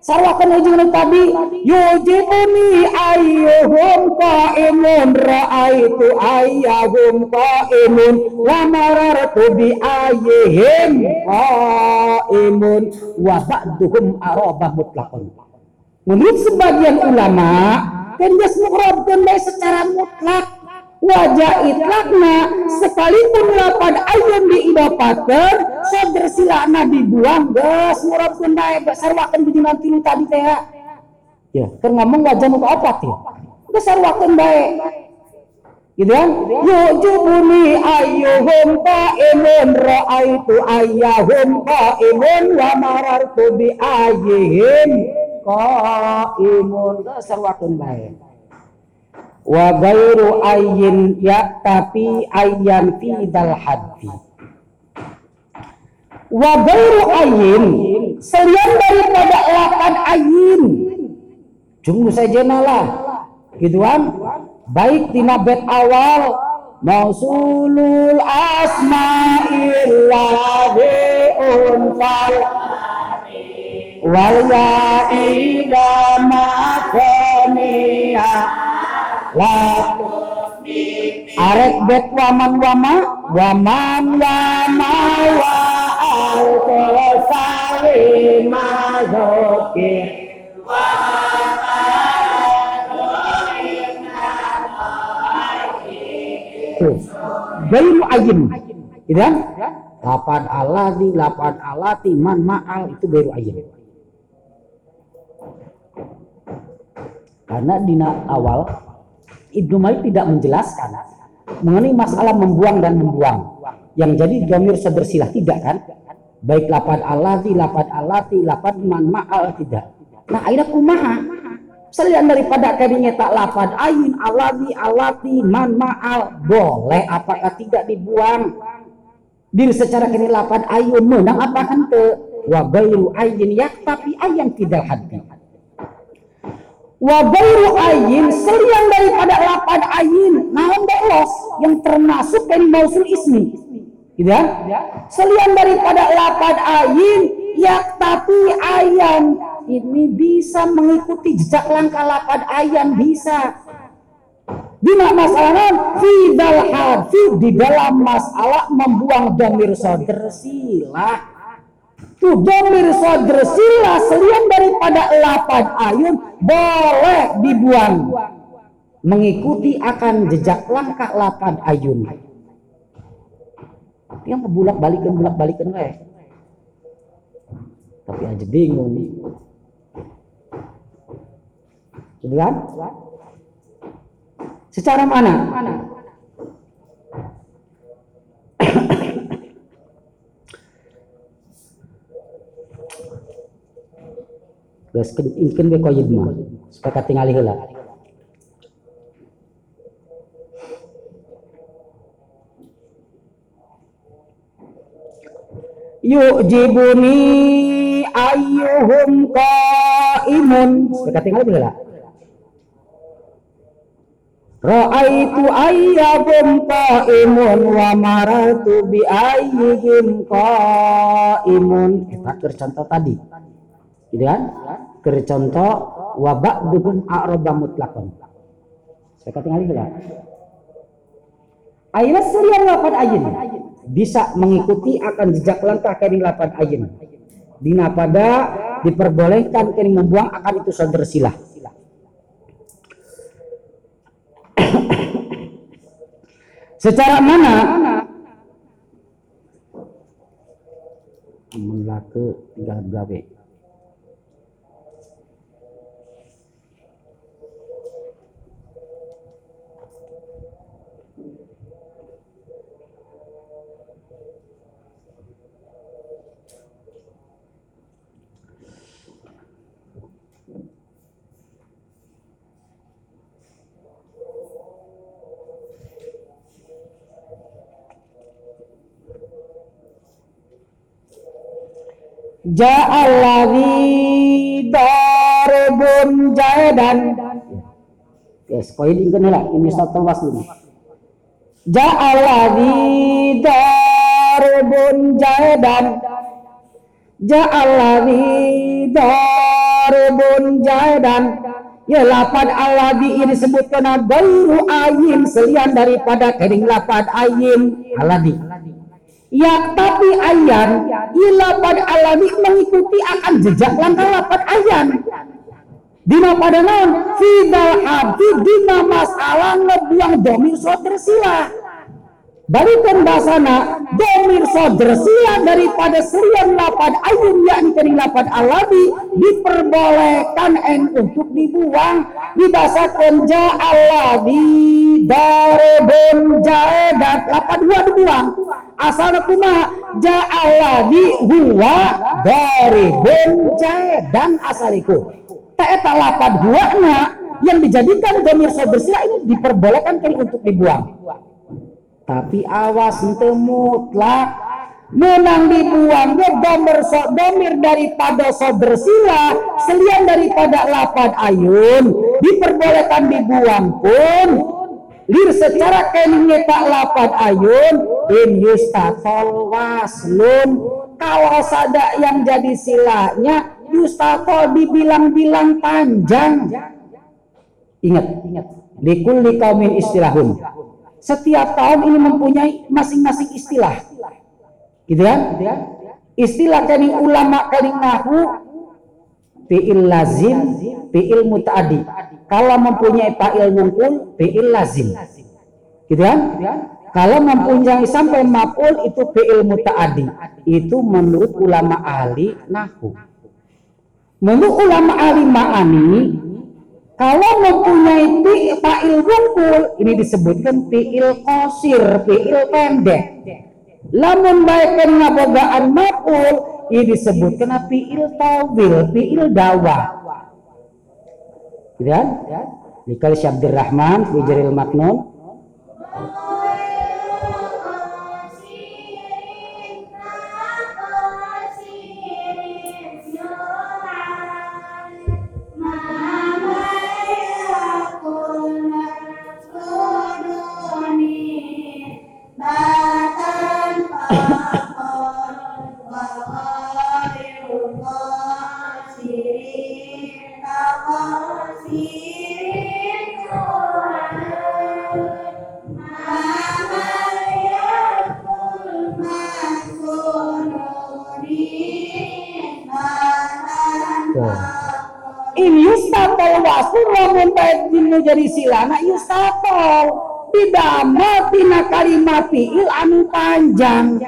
sarwakeun ujung tadi yujibuni ayyuhum qaimun ra'aitu ayyuhum qaimun wa marartu bi ayyihim qaimun wa ba'duhum arabah mutlaqan menurut sebagian ulama kan geus mu'rabkeun bae secara mutlak wajah itlakna sekalipun lapan ayun diidopakeun sadr silana dibuang geus murabkeun bae sarwakeun bijinan tilu tadi teh ya keur ngomong wajah nu opat ya geus sarwakeun bae gitu ya yujubuni ayyuhum qaimun ra'aitu ayyuhum qaimun wa marartu bi ayyihim qaimun geus sarwakeun bae wa ghairu ayyin yaktapi ayyan fidal haddi wa ghairu ayin selain daripada lapan ayin jumlah sajena lah gituan baik tina bait awal mausulul asma'illahi unfal wal ya'ida ma'kaniya la arek bait waman wama waman wama wa Al-Qasari Mazuki Wa Al-Qasirna Al-Qasirna Gairu Ayin. Gitu kan? Lapan alati, lapan alati, man ma'al, itu baru ayat. Karena di awal Ibnu Malik tidak menjelaskan mengenai masalah membuang dan membuang. Yang jadi dhamir sebersilah tidak kan? Baik lapan alati, lapan alati, lapan man ma'al tidak. Nah akhirnya kumaha. Selain daripada kadinya tak lapan ayin alati, alati, man ma'al, boleh apakah tidak dibuang? Diri secara kini lapan ayun menang apa hante wa gairu ayin yak tapi ayan tidak hati wa gairu ayin selian daripada lapan ayin naon belos yang termasuk dari mausul ismi gitu ya selian daripada lapan ayin yak tapi ayan ini bisa mengikuti jejak langkah lapan ayan bisa. Dina masalah fidal hafid di dalam masalah membuang dhamir sodr silah. Tuh dhamir sodr silah selain daripada lapan ayun boleh dibuang. Mengikuti akan jejak langkah lapan ayun. Yang kebulak balikin bulak balikin weh. Tapi aja bingung nih. Gitu kan? Secara mana? mana? Guys, ingin ke koyid mah supaya katingali heula. Yujibuni ayyuhum qaimun supaya katingali heula. Ra'aitu ayyabum qa'imun wa maratu bi ayyihim qa'imun. Kita kercontoh tadi. Gitu kan? Kercontoh wa ba'duhum a'raba mutlaqan. Saya kata ngalih ya. Ayat serian lapan ayin bisa mengikuti akan jejak langkah kering lapan ayin. Dina pada diperbolehkan kering membuang akan itu saudara silah. Secara mana? Melaku tiga gawe. Ja'alladhi daribun jaedan. Yes, kau ini ingin lah, ini satu waslu. Ja'alladhi daribun jaedan. Ja'alladhi daribun jaedan. Ya lapan alladhi ini sebutkan gairu ayin selian daripada kering lapan ayin alladhi. Ya tapi ayan ila pada alami mengikuti akan jejak langkah lapan ayan. Dina pada naon fidal abdi dina masalah ngebuang dhamir sodr silah. Balikan bahasana dhamir sodr silah daripada serian lapan ayun yakni kering lapan alami diperbolehkan en untuk dibuang dibasakan ja'alladhi daribun jaedat lapan dua dibuang. Asana kuma ja'alladhi huwa daribun jaedan asaliku. Ta'eta lapan huwa'na yang dijadikan dhamir sodr silah ini diperbolehkan kali untuk dibuang. Tapi awas ente mutlak. Menang dibuang dhamir dhamir daripada sodr silah selian daripada lapan ayun diperbolehkan dibuang pun lir secara keningnya tak lapan ayun in yustafol waslun kalau sada yang jadi silahnya yustafol dibilang-bilang panjang. Ingat, ingat likulli qaumin istilahun, setiap kaum ini mempunyai masing-masing istilah gitu kan? Istilah kening ulama kening nahu fi'il lazim fi'il mutaaddi, kalau mempunyai fa'il mungkul fi'il lazim gitu kan? Kalau mempunyai sampai maf'ul itu fi'il muta'addi. Itu menurut ulama ahli nahwu. Menurut ulama ahli ma'ani, kalau mempunyai fi'il wukul, ini disebutkan fi'il qasir, fi'il pendek. Lamun baikkan ngabogaan maf'ul, ini disebutkan fi'il tawil, fi'il dawa. Lihat, Nikal Syabdir Rahman, Bijaril Maknun. Jadi silana yustafal bidama tina kalimah fi'il anu panjang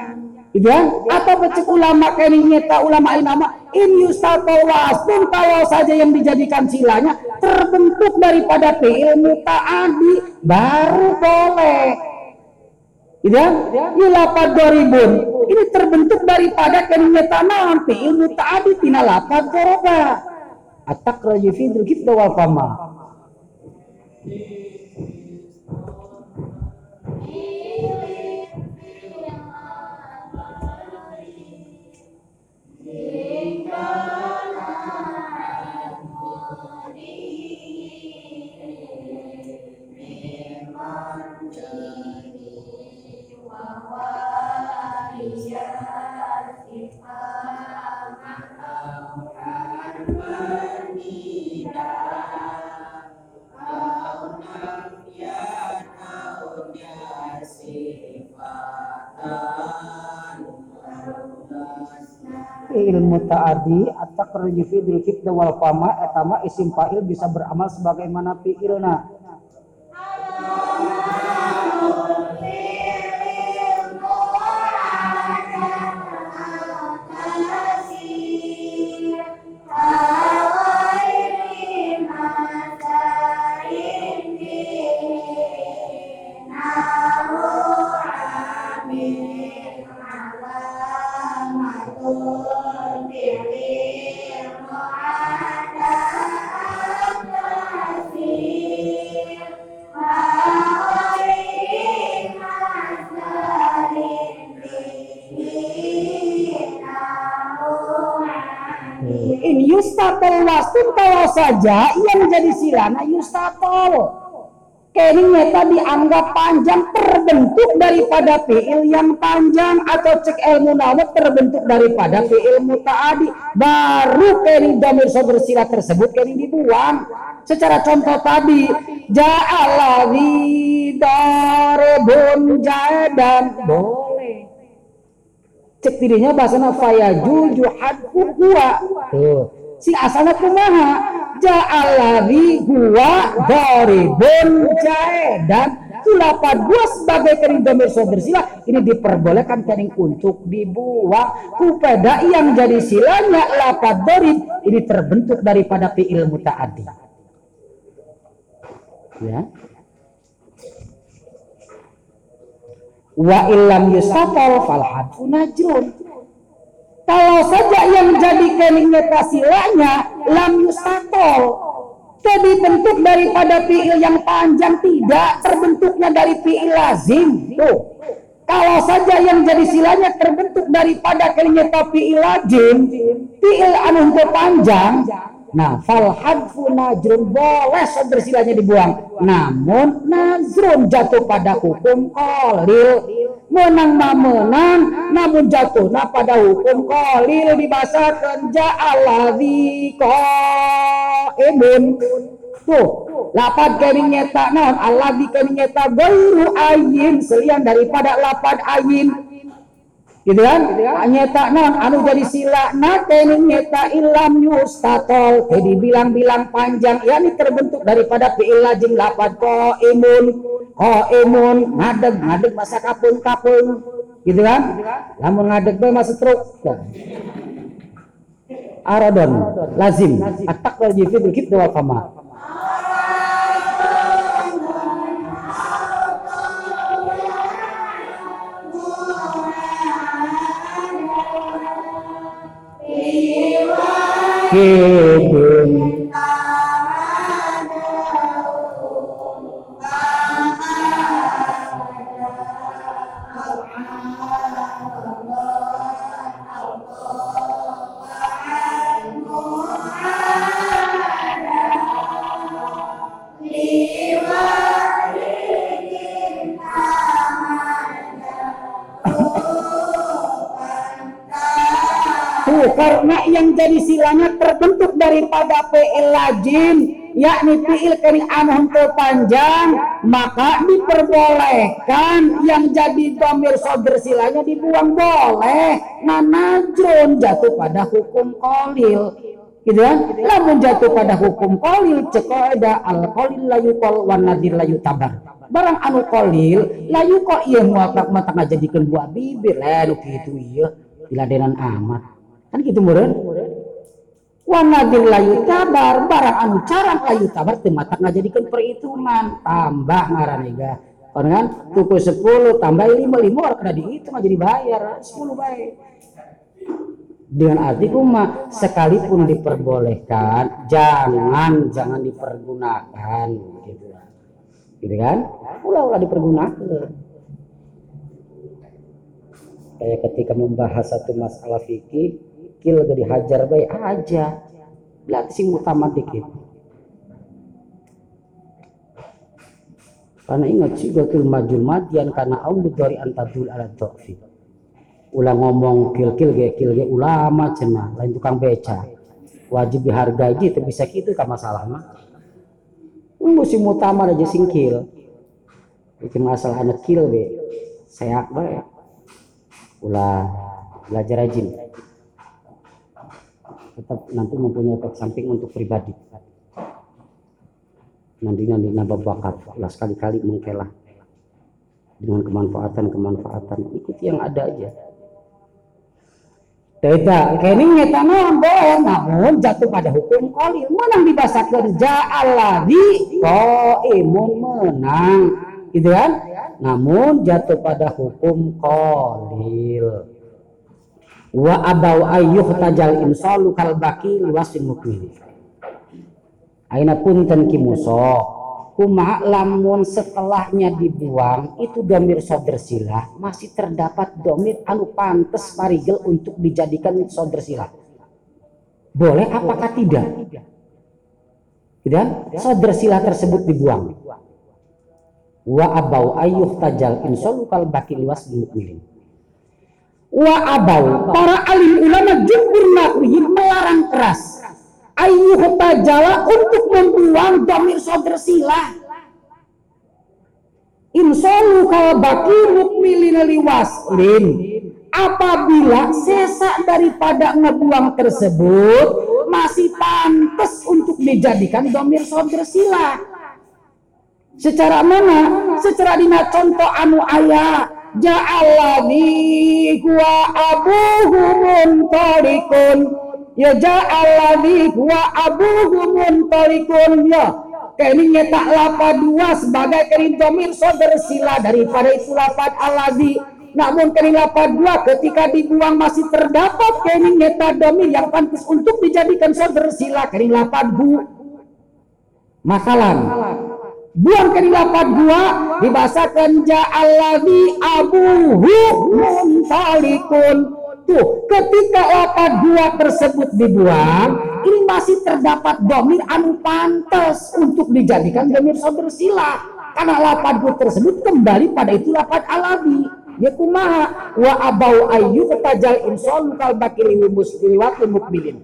gitu ya, atau becek ulama kene nyeta ulama ilama in yustafal wasfun, kalau saja yang dijadikan silanya terbentuk daripada fi'il muta'addi baru boleh gitu ya, yulapad doribun ini terbentuk daripada kene nyeta naon fi'il muta'addi tina lapad doroba atak rajifi dulkif dawal fama. Ilmu ta'adi atau kerja fidil kibda wal fama etama isim fa'il bisa beramal sebagaimana fi'ilna. Saja yang jadi silana yustatol keningnya tadi dianggap panjang terbentuk daripada fi'il yang panjang atau cek ilmu nawa terbentuk daripada fi'il muta'adi baru kening damir sober sila tersebut kening dibuang. Secara contoh tadi ja'alawi daribun jadan boleh cek dirinya bahasana fayaju juhadku gua tuh si asalnya kumaha ja'alladhi huwa dharibun jaedan tulapan gua sebagai kering domir sober sila ini diperbolehkan kering untuk dibuang kupeda yang jadi silanya lapad dharib ini terbentuk daripada fi'il muta'addi ya wa illam yustafal falhadfu najrun. Kalau saja yang jadi keningnya silanya lam yustatol jadi bentuk daripada fi'il yang panjang tidak terbentuknya dari fi'il lazim tuh. Kalau saja yang jadi silanya terbentuk daripada keningnya fi'il lazim fi'il anu panjang nah fal hadfu najrun boleh sober silanya dibuang namun najrun jatuh pada hukum qalil menang ma menang namun jatuhna pada hukum qalil dibasakeun ja'aladzi qaimun tuh lapad kering nyeta naon aladzi kering nyeta gairu ayin selian daripada lapad ayin gitu kan? Nyeta non anu jadi sila na teni nyeta ilam yustatol teh dibilang-bilang panjang yakni terbentuk daripada fiil lazim lapad ko imun ko imun ngadeg ngadeg masa kapung kapung gitu kan? Lamun ngadeg bae masa truk aradon lazim atak wal jifi bil kibd wal qamar Kibun karena yang jadi silanya terbentuk daripada fi'il lazim yakni fi'il kering anhum terpanjang maka diperbolehkan yang jadi dhamir sodr silanya dibuang boleh nanajrun jatuh pada hukum qalil gitu kan lamun jatuh pada hukum qalil cekoida al qalil la yuqal wan nadir la yutabar barang anu qalil la yuqa ieu muatlak mah tangga jadikeun buah bibir lah nu kitu ieu diladenan amat kan gitu meureun wanadir layu tabar barang anu carang layu tabar teu matak ngajadikeun perhitungan tambah ngaranega kan tuku sepuluh tambah lima lima orang kada dihitung jadi bayar sepuluh bae dengan arti kumaha sekalipun diperbolehkan jangan jangan dipergunakan gitu kan gitu kan ulah-ulah dipergunakan kayak ketika membahas satu masalah fikih kil gak dihajar baik aja berarti sing utama dikit karena ingat sih gotul majul madian karena aum budori antadul ala do'fi ulang ngomong kil-kil kil-kil ulama cenah lain tukang beca wajib dihargai aja itu bisa gitu kan masalahnya nunggu sing utama aja sing kil bikin masalah anak kil be sehat baik ulah belajar rajin tetap nanti mempunyai efek samping untuk pribadi nanti nanti nabab bakat lah sekali-kali mengkelah dengan kemanfaatan-kemanfaatan ikuti yang ada aja tidak, kini nyata nombor namun jatuh pada hukum qalil menang di bahasa kerja alladhi qaimun menang gitu kan namun jatuh pada hukum qalil wa abaw ayyuh tajal imsalu kalbaki liwasin mukmin aina punten kimuso kuma lamun setelahnya dibuang itu domir sodr silah masih terdapat domir anu pantes parigel untuk dijadikan sodr silah boleh apakah tidak dan sodr silah tersebut dibuang wa abaw ayyuh tajal imsalu kalbaki liwasin mukmin wa abau para alim ulama jumhur nakwiyyin melarang keras ayyuh tajala untuk membuang dhamir sodr silah insolu kalbaki mukmilin liwaslin apabila sesa daripada ngebuang tersebut masih pantas untuk dijadikan dhamir sodr silah secara mana secara dina contoh anu aya Ja'alladhi huwa abuhumun tarikun ya ja'alladhi huwa abuhumun tarikun ya kami nyetak lapad dua sebagai kering domir sodr sila daripada itu lapad alladhi namun kering lapad dua ketika dibuang masih terdapat kami nyetak domir yang pantas untuk dijadikan sodr sila kering lapad bu makalan buang kering lapad dua dibahasakan ja'alladhi abuhu muntalikun tuh ketika lapad dua tersebut dibuang ini masih terdapat dhamir anu pantas untuk dijadikan dhamir sodr silah karena lapad dua tersebut kembali pada itu lapad alladhi yakumaha wa abau ayyuh tajal insol kalbakili musliwat mukminin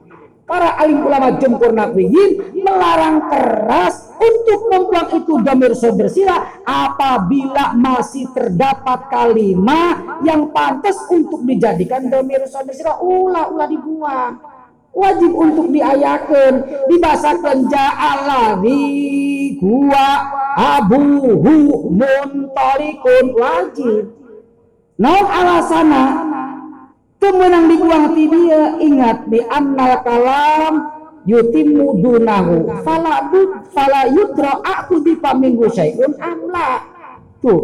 para alim ulama jumhur naqwiyin melarang keras untuk membuang itu dhamir sobersilah apabila masih terdapat kalimat yang pantas untuk dijadikan dhamir sobersilah. Ulah-ulah dibuang, wajib untuk diayakan, dibasakan ja'alladhi huwa abuhu muntaliqun, wajib. Naon alasana temenang dibuang ti dia, ingat bi annal kalam yutimu dunahu fala bud fala yutra aku di paminggu syai'un amla. Tuh,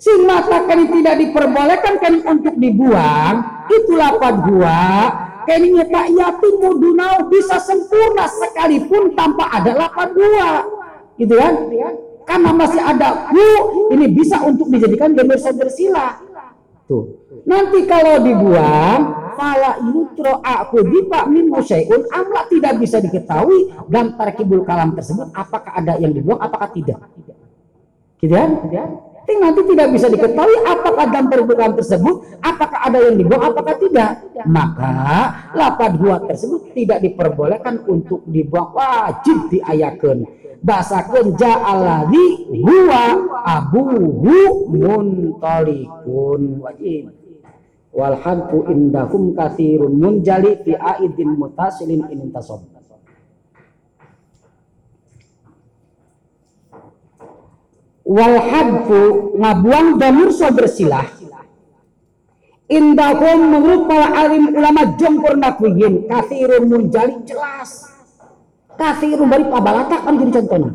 sing mata kan tidak diperbolehkan kan untuk dibuang, itulah padua kene nyetak yatimu dunahu bisa sempurna sekalipun tanpa ada lapan dua. Gitu kan? Karena masih ada hu, ini bisa untuk dijadikan dhamir sobersilah. Tuh. Nanti kalau dibuang fala yutro aku dipak min musyai'un amla, tidak bisa diketahui dan tarkibul kalam tersebut apakah ada yang dibuang apakah tidak. Gitu kan? Nanti tidak bisa diketahui apakah dalam tarkibul kalam tersebut apakah ada yang dibuang apakah tidak. Maka lafaz dua tersebut tidak diperbolehkan untuk dibuang, wajib diayakeun. Basakeun ja'alladzi huwa abuhu muntaliqun, wajib. Wal hantu indakum katsirun munjali fi aidin mutasilin in tasab. Wal hadfu ngabuang dhamir sobersilah indakum menurut para alim ulama jumhur naqwiyin katsirun munjali, jelas. Kafirun bari pabalata anu jadi contohna.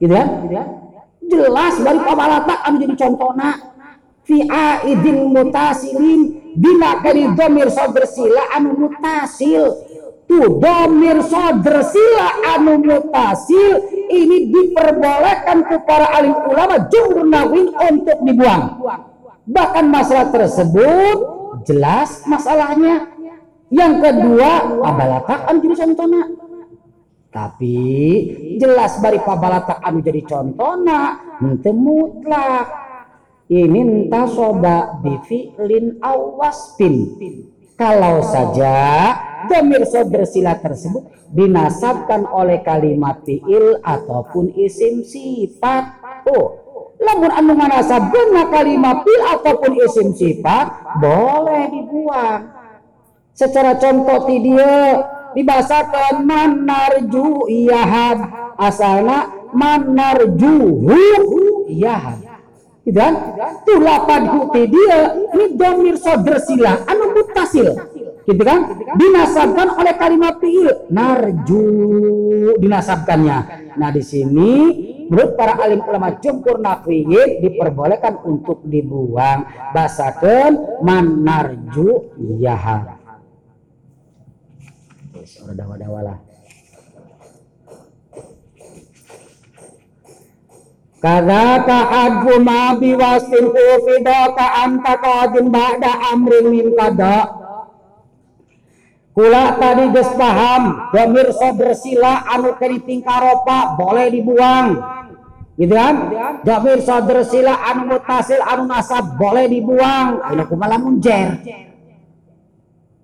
Gitu kan? Jelas bari pabalata anu jadi contohna. Fi aidin mutasilin bila kari dhamir sobersila anu mutasil. Tuh, dhamir sobersila anu mutasil ini diperbolehkan kepada alim ulama jumhur naqwiyin untuk dibuang. Bahkan masalah tersebut jelas masalahnya. Yang kedua, pabalata anu jadi contohna. Tapi jelas bari pabalata anu jadi contohna henteu mutlak ini tasoba bi fi'lin aw wasfin, kalau saja dhamir sobersilah tersebut dinasabkan oleh kalimat fi'il ataupun isim sifat. Oh, lamun anu manasabkeun kalimat fi'il ataupun isim sifat boleh dibuang. Secara contoh ti dieu dibahasakan man narju yahab, asalna man narjuhu yahab. Gitu kan? Tuh lapan hukti dia ini dhamir sobersilah anu mutasil. Gitu kan? Dinasabkan oleh kalimat fi'il narju, dinasabkannya. Nah di sini menurut para alim ulama jumhur naqwiyin diperbolehkan untuk dibuang. Bahasakan man narju yahab. Orang dawa-dawa lah. Kadzaka adfu ma biwasil ufida ka anta qadin ba'da amrin min qada. Kula tadi geus paham, dhamir sobersilah anu kari tingkaropa boleh dibuang. Gitu kan? Dhamir sobersilah anu mutasil anu nasab boleh dibuang. Ayeuna kumaha lamun jer.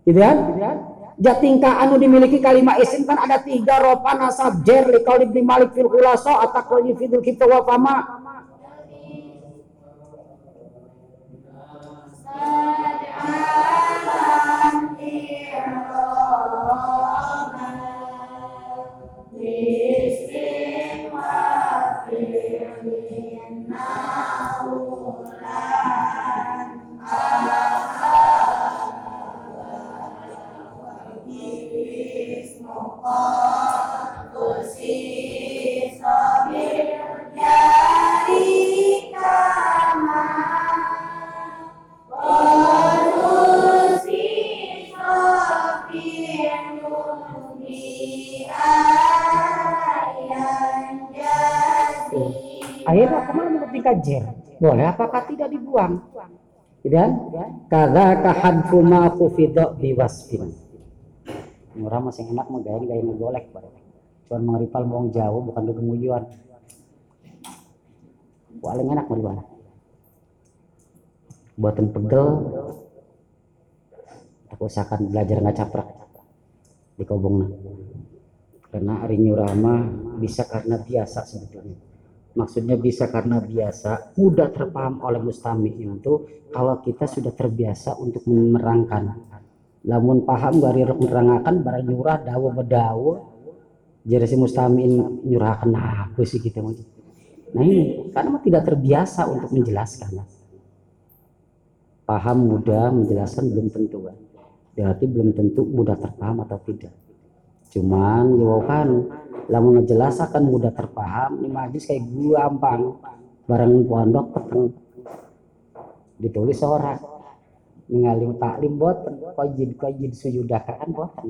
Gitu kan? Jatingka anu dimiliki kalimat isim kan ada tiga ropa nasab jer likau libni malik fil khulaso atakwani fidul kita wafama. Boleh apakah tidak dibuang? Tidak? Kada kahadfu ma kufidok biwasfin. Murah masih enak mau gaya gaya ngegolek, cuman mengeripal buang jauh bukan dukunguyuan. Paling enak mau dimana? Buatan pegel. Aku usahakan belajar nggak caprak. dikobongna. Karena arinya ramah bisa karena biasa sebetulnya. Maksudnya bisa karena biasa, mudah terpaham oleh mustami itu kalau kita sudah terbiasa untuk menerangkan. Lamun paham bari menerangakan barang nyurah dawa bedawa jadi si mustamin nyurahkan aku sih gitu. Nah ini karena tidak terbiasa untuk menjelaskan. Paham mudah, menjelaskan belum tentu kan. Berarti belum tentu mudah terpaham atau tidak. Cuman ya kan lamun ngejelasakan mudah terpaham ini majlis kayak gampang barang pondok peteng ditulis orang ningali taklim boten kajid-kajid suyudakaan boten.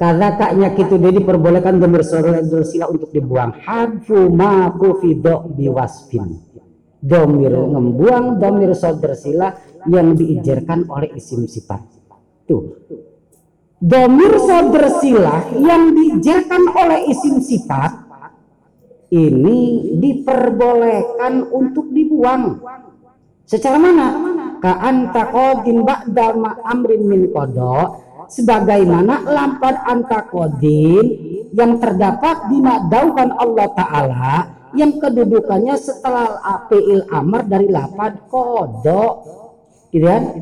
Karena taknya gitu jadi diperbolehkan bersilah untuk dibuang. Hadfu ma'ku fi do'bi wasfin. Domir membuang, domir sodr silah yang diijarkan oleh isim sifat. Tuh. Domir sodr silah yang diijarkan oleh isim sifat ini diperbolehkan untuk dibuang. Secara mana? Ka'anta qodin ba'da ma'amrin min kodok. Sebagaimana lampad antakodin yang terdapat dimadaukan Allah Ta'ala yang kedudukannya setelah fi'il amar dari lapad kodok gitu kan?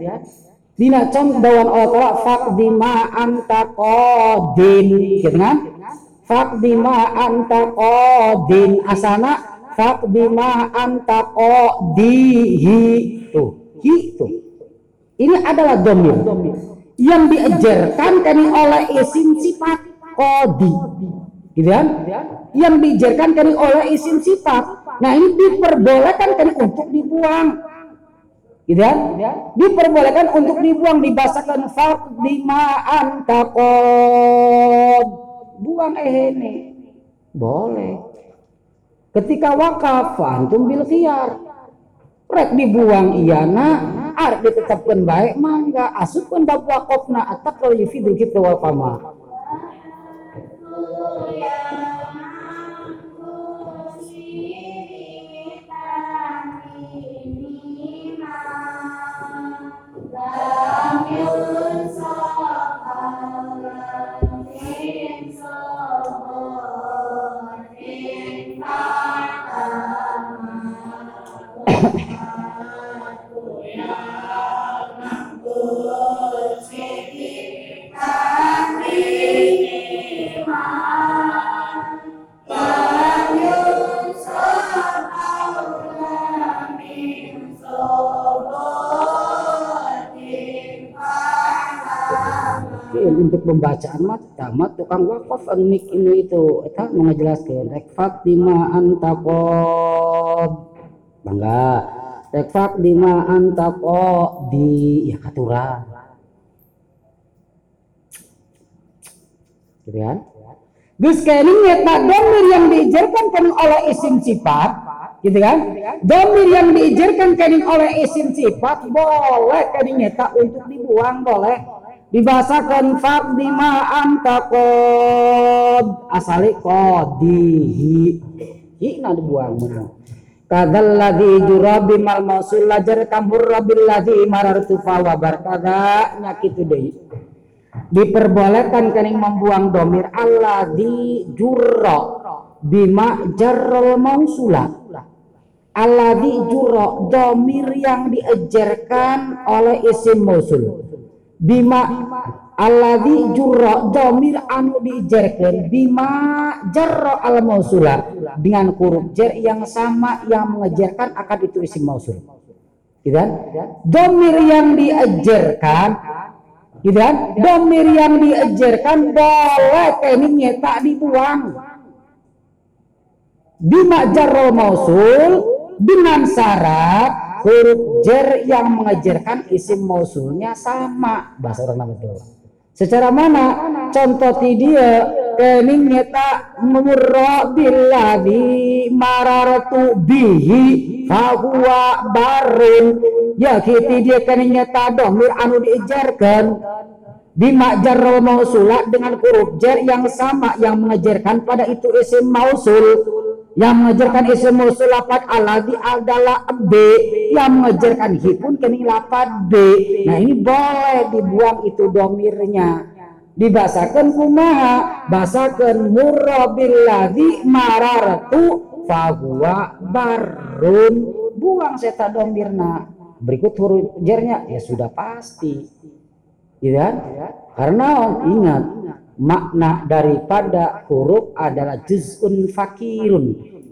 Dinacom dawan Allah Ta'ala faqdima antakodin gitu kan? Faqdima antakodin asana faqdima antakodihi tuh, hi tuh ini adalah domir yang diajarkan kami oleh isim sifat kodi, gitu kan? Yang diajarkan kami oleh isim sifat. Nah ini diperbolehkan kami untuk dibuang, gitu kan? Diperbolehkan untuk dibuang dibahasakan faqdimaan takod, buang ehene, boleh. Ketika wakaf antum bil khiyar, rek dibuang iyana. Arti ditetapkan baik mangga asuk pun bab wakofna atakal yufidul kita wafama. Untuk pembacaan mah tamat tukang wakaf anik ini itu eta menjelaskeun rek Fatima antaqob bangga rek Fatima antaqo di ya katurang gitu kan geus kene eta domir yang diijarkan kan oleh isim sifat gitu kan domir yang diijarkan kan oleh isim sifat boleh kene eta untuk dibuang boleh dibahasakan faqdima antaqod asali qadihi ikna dibuang menang kadal ladhi jurabi mal mausul lajar kamur rabil ladhi marartu fawabar kada nyakitu deh diperbolehkan kening membuang domir alladhi jurra bima jarral mausulah alladhi jurra domir yang diejerkan oleh isim mausul bima alladzi jurra domir anu dijerkan bima jarra al mausula dengan huruf jar yang sama yang mengejarkan akan itu isim mausul gitu kan domir yang diejerkan gitu kan domir yang diejerkan boleh kene nyetak dibuang bima jarra mausul dengan syarat huruf jar yang mengejarkan isim mausulnya sama bahasa orang betul. Secara mana contoh ti dia kening nyata murra billahi marartu bihi fa huwa barun ya kiti dia kening nyata domir anu diijarkan bima jarra mausulah dengan huruf jar yang sama yang mengejarkan pada itu isim mausul Yang mengajarkan ismul mausul lafad alladzi adalah B, yang mengajarkan hipun kening lafad B. Nah ini boleh dibuang itu domirnya. Dibasakan kumaha, basakan murabilladzi marartu fahuwa barun, buang seta domirna. Berikut huruf jernya ya sudah pasti. Gitu kan? Karena ingat makna daripada huruf adalah juz'un fakirun,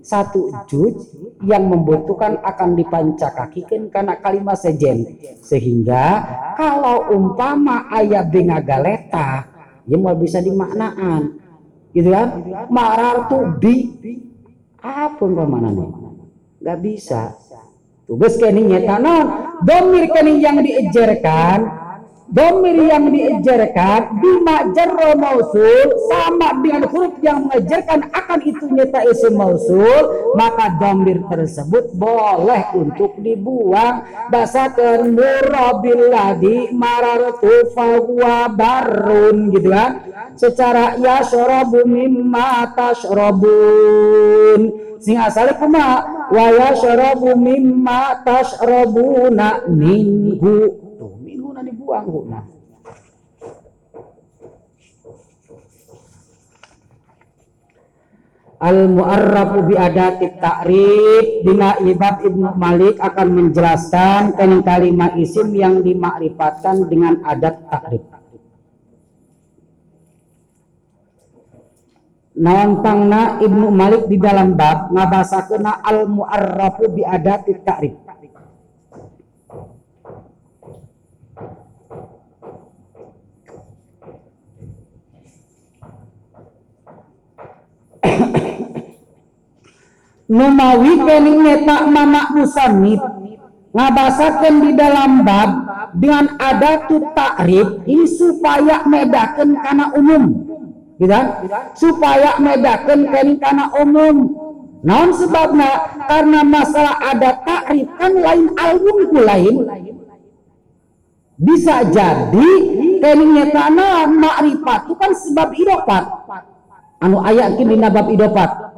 satu juz yang membutuhkan akan dipancakakikan karena kalimat sejen, sehingga kalau umpama aya bengagaleta ya mau bisa dimaknaan gitu kan, marartu bi apa pemanannya nggak bisa tugas kening nyata non domir kening yang diejerkan. Domir yang diejerkan bima jarro mausul sama dengan huruf yang mengejerkan akan itu nyata isim mausul, maka domir tersebut boleh untuk dibuang. Basakan murabilladzi marartu fahuwa barun, gitu kan. Secara ya syarabu mimma tashrabun sing asale kumaha, wa ya syarabu mimma tashrabuna minhu. Dibuang guna. Al-mu'arrafu bi'adati ta'rif, bina ibab Ibnu Malik akan menjelaskan kening kalimat isim yang dimakrifatkan dengan adat ta'rif. Naontangna Ibnu Malik di dalam bab ngabasakeuna al-mu'arrafu bi'adati ta'rif. Numawi kening nyetak mamak musannif ngabasakan di dalam bab dengan adatu ta'rif ini supaya medakan karena umum, gitu kan? Supaya medakan kening karena umum. Namun sebabnya karena masalah adat ta'rif kan lain alumku lain. Bisa jadi kening nyetak makrifat itu kan sebab idofat. Anu ayat kini nabab idofat.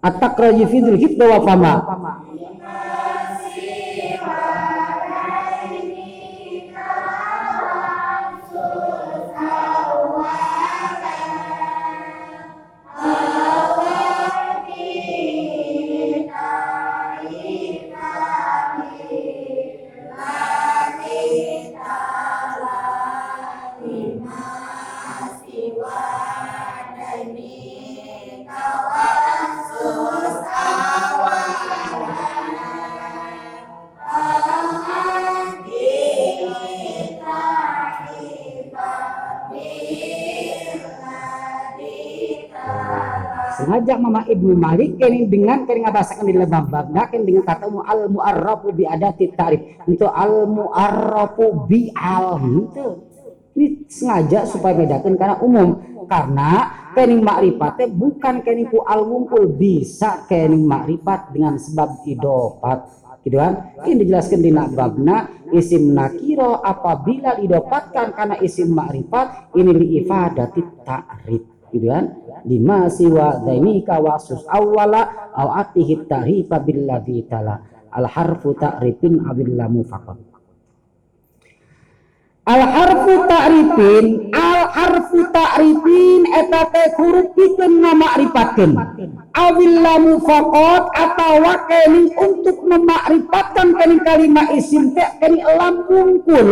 At-taqra'u fidul hibda wa fama. Ngajak mama Ibnu Malik kening dengan kening ngabasakan di dalam babna kening dengan kata al mu'arrafu bi adati ta'rif. Itu al mu'arrafu bi al itu. Ini sengaja supaya bedakan karena umum, karena kening ma'rifatnya bukan kening ku al wungkul, bisa kening ma'rifat dengan sebab idofat. Gitu kan? Ini dijelaskan di babna isim nakiro apabila idofatkan karena isim ma'rifat ini li ifadati ta'rif. Gitu kan? Lima siwa dzainika wasus awwala aw atihi ta'rifa billahi ta'ala al harfu ta'rifin abil lamu faqat al harfu ta'rifin al harfu ta'rifin eta teh huruf pikeun ma'rifatkeun abil lamu faqat atawa kening untuk memakrifatan kening kalimat isim teh kening lam wungkul.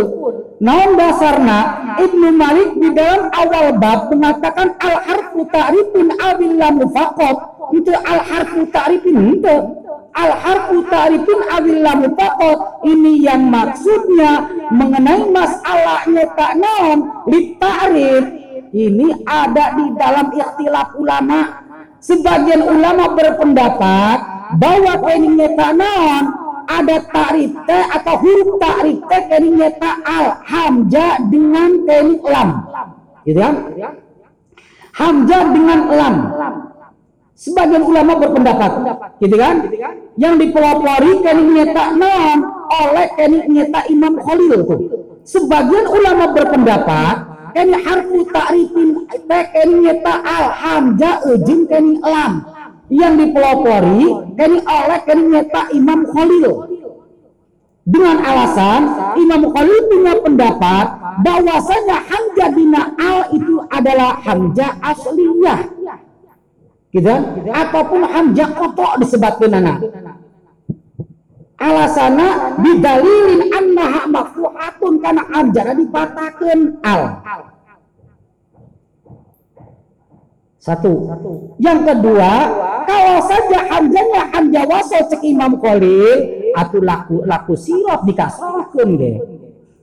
Naon dasarna Ibnu Malik di dalam awal bab mengatakan al harfu ta'rifin awil lam faqat, itu al harfu ta'rifin itu al harfu ta'rifin awil lam faqat ini yang maksudnya mengenai masalah nyata naon li ta'rif ini ada di dalam ikhtilaf ulama. Sebagian ulama berpendapat bahwa kening nyata naon ada ta'rif teh atau huruf ta'rif teh kening nyata al hamzah dengan kening lam, gitu kan? Hamzah dengan lam. Sebagian ulama berpendapat, gitu kan? Yang dipelopori kening nyata non oleh kening nyata Imam Khalil tuh. Sebagian ulama berpendapat kening harfu ta'rifin teh kening nyata al hamzah ujung kening lam. yang dipelopori kan oleh kan nyata Imam Khalil dengan alasan Imam Khalil punya pendapat bahwasanya Hamzah bin Al itu adalah Hamzah asliyah gitu ataupun Hamzah kotok disebutkan anak alasana didalilin annaha mafuhatun kana arjana dipatakeun al. Satu. Satu. Yang kedua, kedua kalau saja hamzahnya hamzah wasal cek Imam Khalil atuh laku laku sirap dikasrahkeun ge.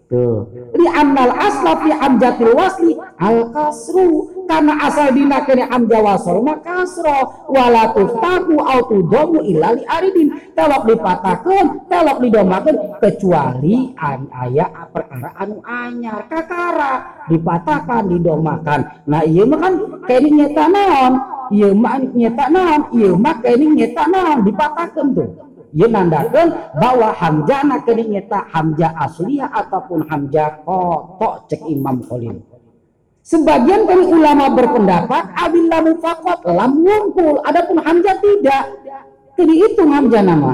Tuh. Li annal asla fi hamzatil wasli al kasru kana asal dina kana hamzah wasal maka kasra wala tuftahu au tudhamu illa li aridin. Telok dipatahkan, telok didomakan, kecuali ayah perkara anu anyar kakara dipatahkan, didomakan. Nah iya mah kan kene nyeta naon, iya mah nyeta naon, iya mah kene nyeta naon dipatahkan tuh. Iya nandakan bahwa hamzahna kene nyeta hamzah asliyah ataupun hamzah kotok cek Imam Khalil. Sebagian dari ulama berpendapat abillah mufaqat lam wungkul, adapun hamzah tidak. Jadi itu hamzah nama,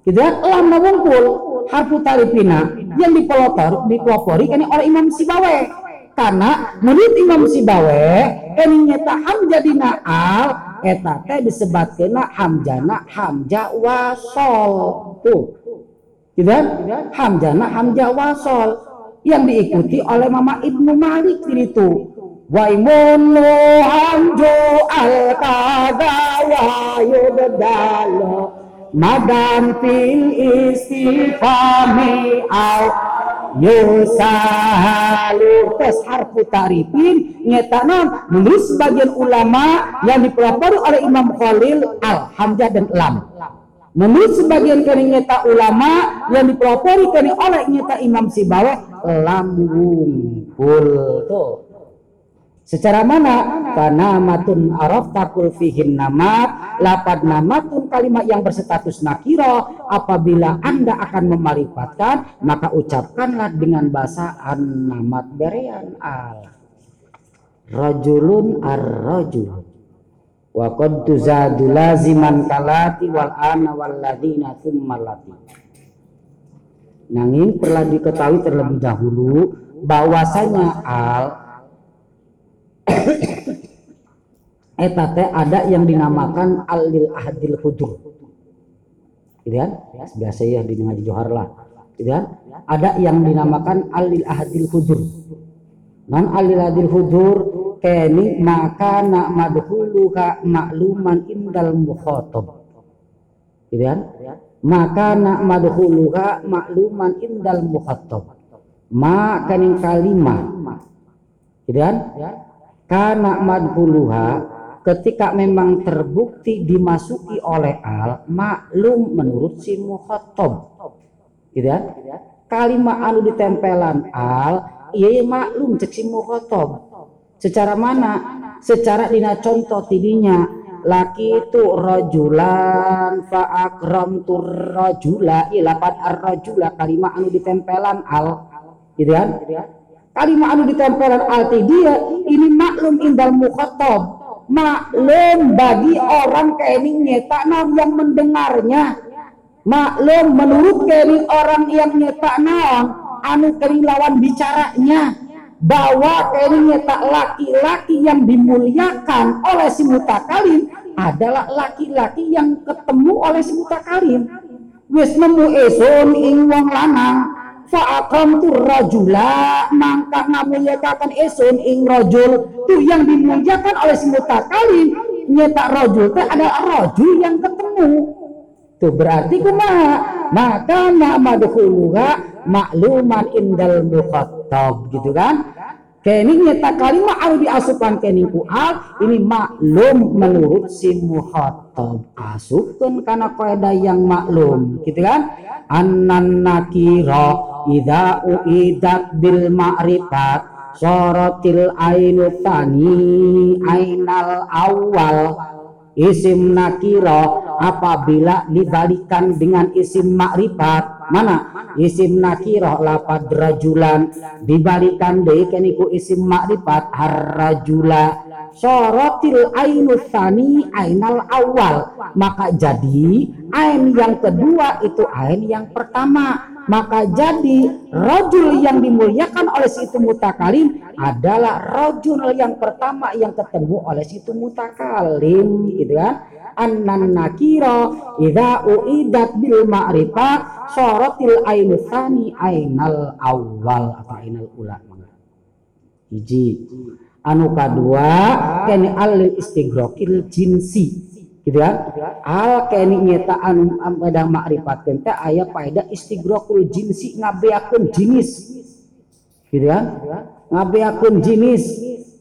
tidak lam wungkul harfu tarifina yang dipelopor dipelopori kini oleh Imam Sibawe, karena menurut Imam Sibawe kini nyata hamzah dina al eta teh disebutkeuna hamzana hamzah wasol tuh, tidak hamzana hamzah wasol yang diikuti oleh Mama Ibnu Malik itu. Waimun hamju al-qadawa yubdalo madam fil istifami au yusahalu tes harfu tarifin nyetanan menurut sebagian ulama yang dipelopori oleh Imam Khalil al hamzah dan lam. Menurut sebagian kini nyata ulama yang dipelopori kini oleh nyata Imam Sibawa lam wungkul tuh. Secara mana? Karena matun araf takul fihin namat lapad namatun kalimat yang berstatus nakiro apabila anda akan memarifatkan maka ucapkanlah dengan bahasa an namat berean al rajulun ar-rajul wa qad tuzadu laziman kalati wal ana wal ladina thumma lati nanging perlu diketahui terlebih dahulu bahwasanya al eta teh ada yang dinamakan alil ahadil hudur, gitu kan? Biasa ya di ngaji Johar lah, gitu kan? Ada yang dinamakan alil ahadil hudur. Non alil ahadil hudur keni maka nak madhulu ka makluman indal mukhotob, gitu kan? Maka nak madhulu ka makluman indal mukhotob. Ma kening kalimah, gitu kan? Kana madhuluha ketika memang terbukti dimasuki oleh al maklum menurut si mukhatab gitu kan kalimat anu ditempelan al ieu maklum cek si mukhatab secara mana secara dina contoh tidinya laki tu rajulan fa akramtu rajula ilapat ar-rajula kalimat anu ditempelan al gitu kan kalimat anu ditempelan alti dia ini maklum indal mukhatab maklum bagi orang kening nyetakna yang mendengarnya maklum menurut kening orang yang nyetakna anu kening lawan bicaranya bahwa kening nyetak laki-laki yang dimuliakan oleh si mutakalim adalah laki-laki yang ketemu oleh si mutakalim wis nemu esun ing wong lanang fa'akam tu rajula maka ngamuliakan esun ing rajul tuh yang dimuliakan oleh si mutakalim nyetak rajul itu adalah rajul yang ketemu tuh berarti kumaha maka ma'madhuluha makluman indal mukhatab gitu kan kening nyetak kalimah anu diasupkan kening kual ini maklum menurut si mukhatab asupkan karena kaidah yang maklum gitu kan anan nakiro idza uidat bil ma'rifat sorotil ainu tani ainal awal isim nakiro apabila dibalikan dengan isim ma'rifat mana isim nakirah lapad rajulan dibalikan deh keniku isim makrifat harrajula sorotil ainul tsani ainal awal, maka jadi ain yang kedua itu ain yang pertama, maka jadi rajul yang dimuliakan oleh situ mutakalim adalah rajul yang pertama yang ketemu oleh situ mutakalim, gitu kan. Annan nakira idza uidat bil ma'rifah sorotil ainul tsani ainal awal atau ainal ula. Hiji anu kedua kene al istigrokil jinsi, gitu kan? Al kene nyata anu pedang makrifat kene aya faedah istigrokul jinsi ngabeakeun jenis, gitu kan? Ngabeakeun jenis,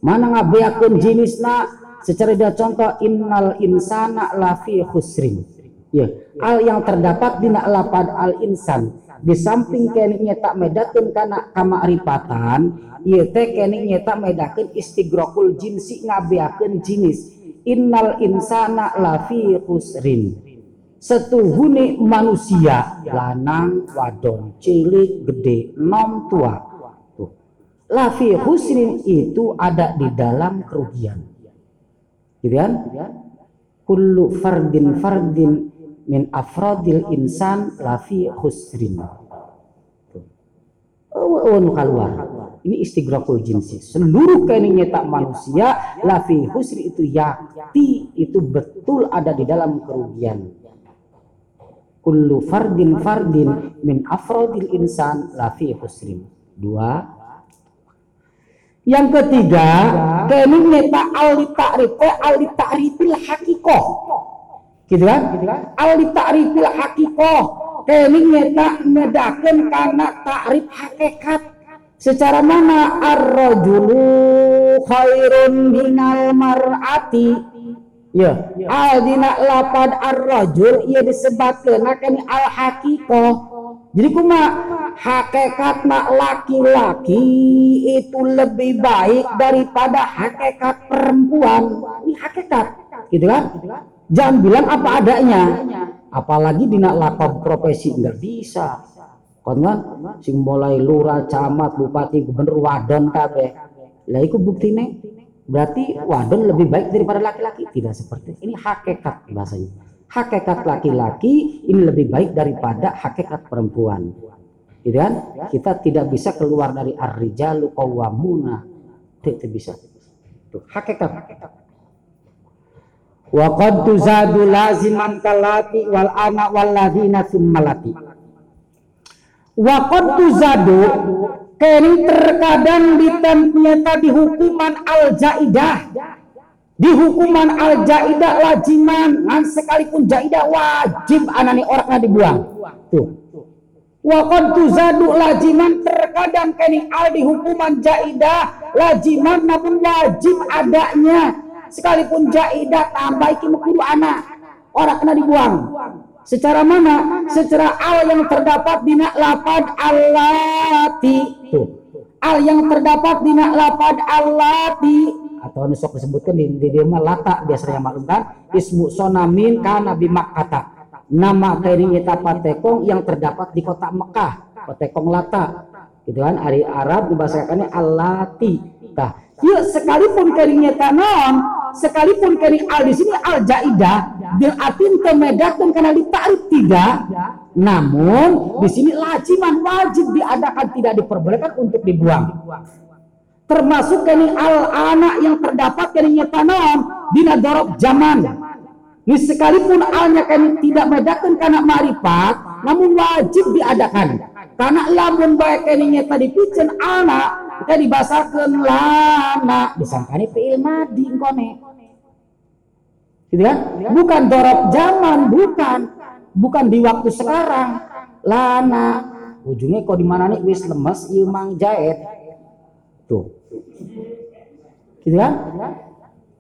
mana ngabeakeun jenisna? Secara dia contoh innal insana lafi khusrin, ya. Al yang terdapat dina lapad al insan. Di samping kene nyetak medakeun kana kamakrifatan ieu teh kene nyetak medakeun istigrokul jinsi ngabeakeun jinis innal insana lafi khusrin setuhune manusia lanang wadon cilik gede nom tua tuh lafi khusrin itu ada di dalam kerugian, gitu kan? Kullu fardin fardin min afradil insan lafi khusrin. Ono keluar. Ini istigrokul jinsi. Seluruh kening nyetak manusia lafi khusrin itu yakti itu betul ada di dalam kerugian. Kullu fardin fardin min afradil insan lafi khusrin. Dua. Yang ketiga, kening nyetak al-ta'rif al-ta'rifil haqiqah. Gitu kan? Al ta'rifil haqiqah kene nyetak ngedakeun kana ta'rif hakikat. Secara mana ar-rajulu khairun minal mar'ati. Ya, al dina lapad ar-rajul ieu disebatkeunna kana al haqiqah. Jadi kumaha? Hakikatna laki-laki itu lebih baik daripada hakikat perempuan. Ini hakikat, gitu kan? Jangan bilang apa adanya, apalagi dina lakob profesi nggak bisa. Kan kan, sing mulai lurah, camat, bupati, gubernur, wadon kabeh. Lah iku buktine berarti wadon lebih baik daripada laki-laki. Tidak seperti ini hakikat bahasanya. Hakikat laki-laki ini lebih baik daripada hakikat perempuan. Gitu kan? Kita tidak bisa keluar dari ar-rijalu qawwamuna. Tidak bisa. Tuh, hakikat. Wa qad tuzadu laziman kalati wal ana wal ladina summalati. Wa qad tuzadu kering terkadang ditempelkan di hukuman al-jaidah. Di hukuman al-jaidah laziman ngan sekalipun jaidah wajib anani orangna dibuang. Tuh. Wa qad tuzadu laziman terkadang kering al di hukuman jaidah laziman namun wajib adanya. Sekalipun jaidah tambah iki mukuru anak orang kena dibuang. Secara mana? Secara al yang terdapat di nak lapad allati. Tuh. Al yang terdapat di nak lapad allati atau nusok disebutkan di di dema lata biasanya maklumkan ismu sonamin kana bimakata. Nama kering eta patekong yang terdapat di kota Mekah, patekong lata. Gitu kan ari Arab dibahasakannya allati. Tah, yuk sekalipun kering eta naon sekalipun kering al di sini al jaidah bil atin temedakeun kana ditakrif tidak, namun di sini laziman wajib diadakan tidak diperbolehkan untuk dibuang. Termasuk kering al anak yang terdapat kering nyatanon dina dorob zaman. Ni sekalipun alnya kering tidak medakeun kana ma'rifat, namun wajib diadakan. Karena lamun bae kering nyata dipicen anak kita dibasakeun lana disangkane fiil madi engkone. Gitu kan? Bukan dorob zaman, bukan. Bukan di waktu sekarang. Lana ujungnya kok di mana nih wis lemes ieu mang jaet. Tuh. Gitu kan?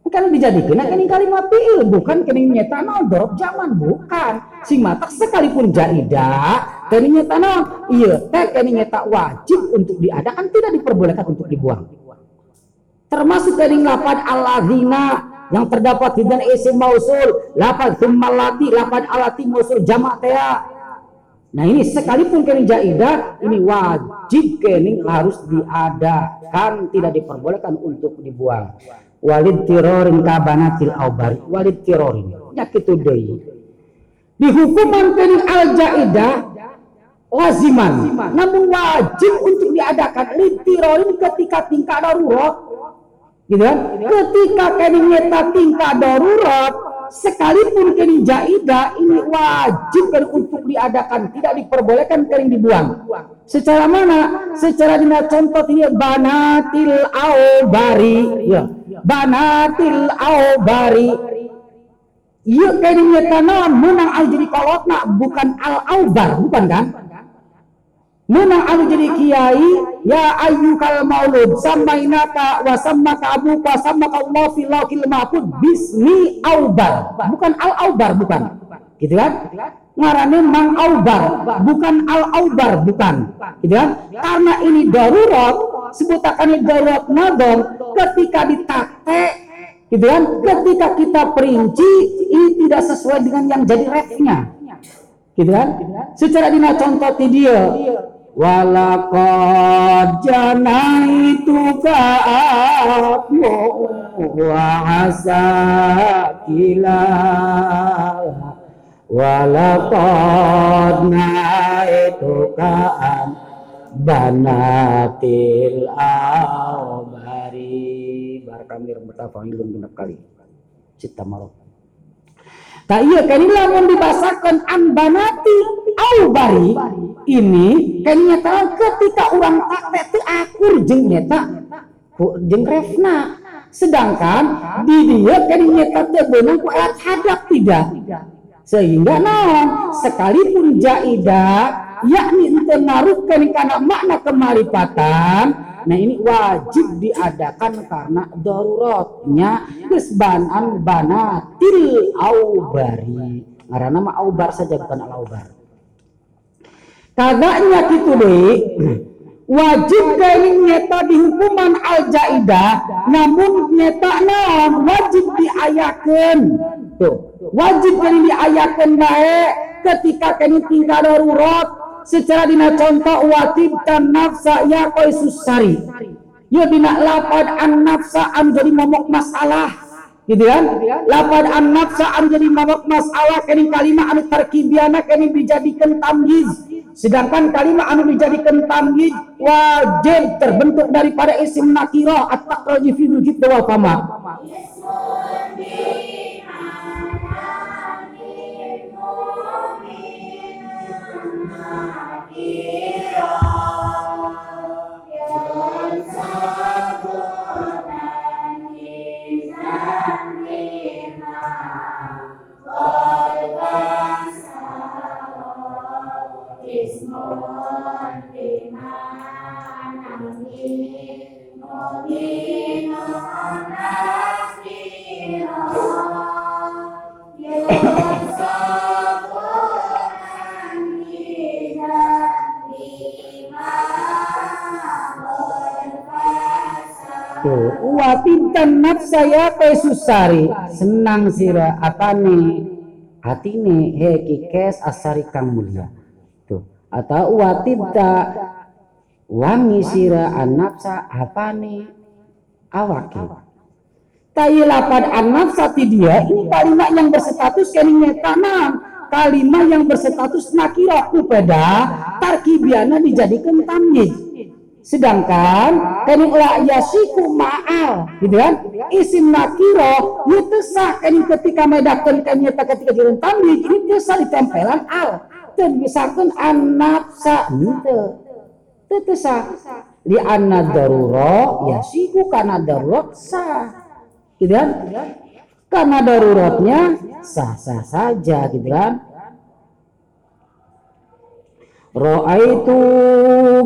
Kan dijadikeun kan kalimat fiil bukan kene nyata naon dorob zaman bukan. Sing matak sekalipun jaidah kene nyata naon ieu teh kene nyata wajib untuk diadakan tidak diperbolehkan untuk dibuang. Termasuk kene lapad allazina yang terdapat di dan isim mausul, lapad tsummalati, lapad alati mausul jamak teh. Nah ini sekalipun kening jaidah, ini wajib kening harus diadakan, tidak diperbolehkan untuk dibuang. Walid tirorin kabanatil aubari, walid tirorin, nyakitu deui. Di hukuman kening al jaidah laziman, namun wajib untuk diadakan litirorin ketika tingkah darurat, gitu kan? Ketika kening nyata tingkah darurat. Sekalipun kening jaidah ini wajib untuk diadakan, tidak diperbolehkan kening dibuang. Secara mana? Secara dina contoh ini banatil aubari, ya. Banatil aubari. Iya kening nyata menang al jadi kolotna bukan al aubar, bukan kan? Menang al jadi kiai, ya ayyukal maulud sammainaka wa sammaka abuka sammaka Allah fil lauhil mahfuz bismi aubar, bukan al aubar, bukan gitu kan? Ngarane mang aubar, bukan al aubar, bukan gitu kan? Karena ini darurat, sebutakannya darurat nadom ketika ditakte gitu kan? Ketika kita perinci ini tidak sesuai dengan yang jadi refnya gitu kan? Secara dina contoh ti dia walaqad janaituka atmu wa hasakila walaqad naituka an banatil aubari barakamir mutafa'ilun genap kali cita marok tak iya kali lamun dibasakan an banati aubari ini kayaknya tahu ketika orang takte itu akur jeng nyata jeng refna sedangkan di dia kayaknya takte benang ku alat hadap tidak sehingga naon sekalipun jaidah yakni mengaruhkan karena makna kemarifatan nah ini wajib diadakan karena daruratnya kesbanan banatil aubari karena nama aubar saja bukan al aubar. Kadangnya gitu deh, wajib kening nyata di hukuman al-jaidah, namun nyata naon wajib diayakan. Tuh, wajib kening diayakan baik ketika kening tinggal darurat. Secara dina contoh watib dan nafsa ya koi susari. Ya dina lapad an nafsa an jadi momok masalah, gitu kan? Lapad an nafsa an jadi momok masalah kening kalimah anu tarkibiana kening dijadikan tamyiz. Sedangkan kalimat anu dijadikan tamyiz wajib terbentuk daripada isim nakirah at-taqrij fi al-jid wa fama. Watintan nafsa ya kesusari senang sira atane hatine heki kes asari kang mulia tuh atau watinta wangi sira anapsa apane awake tayilapan anapsa ti dia ini kalimat yang berstatus kening tanam kalimat yang berstatus nakirah kepada tarkibiana dijadikan tamyiz. Sedangkan kening la yasiku ma'al gitu kan isim nakiro yutesah kening ketika medakan kening ketika direntamid yutesah ditempelan al terbisakan an-nafsa yutesah li'anna daruro yasiku karena darurat sah gitu kan karena daruratnya sah-sah saja gitu kan Ra'aitu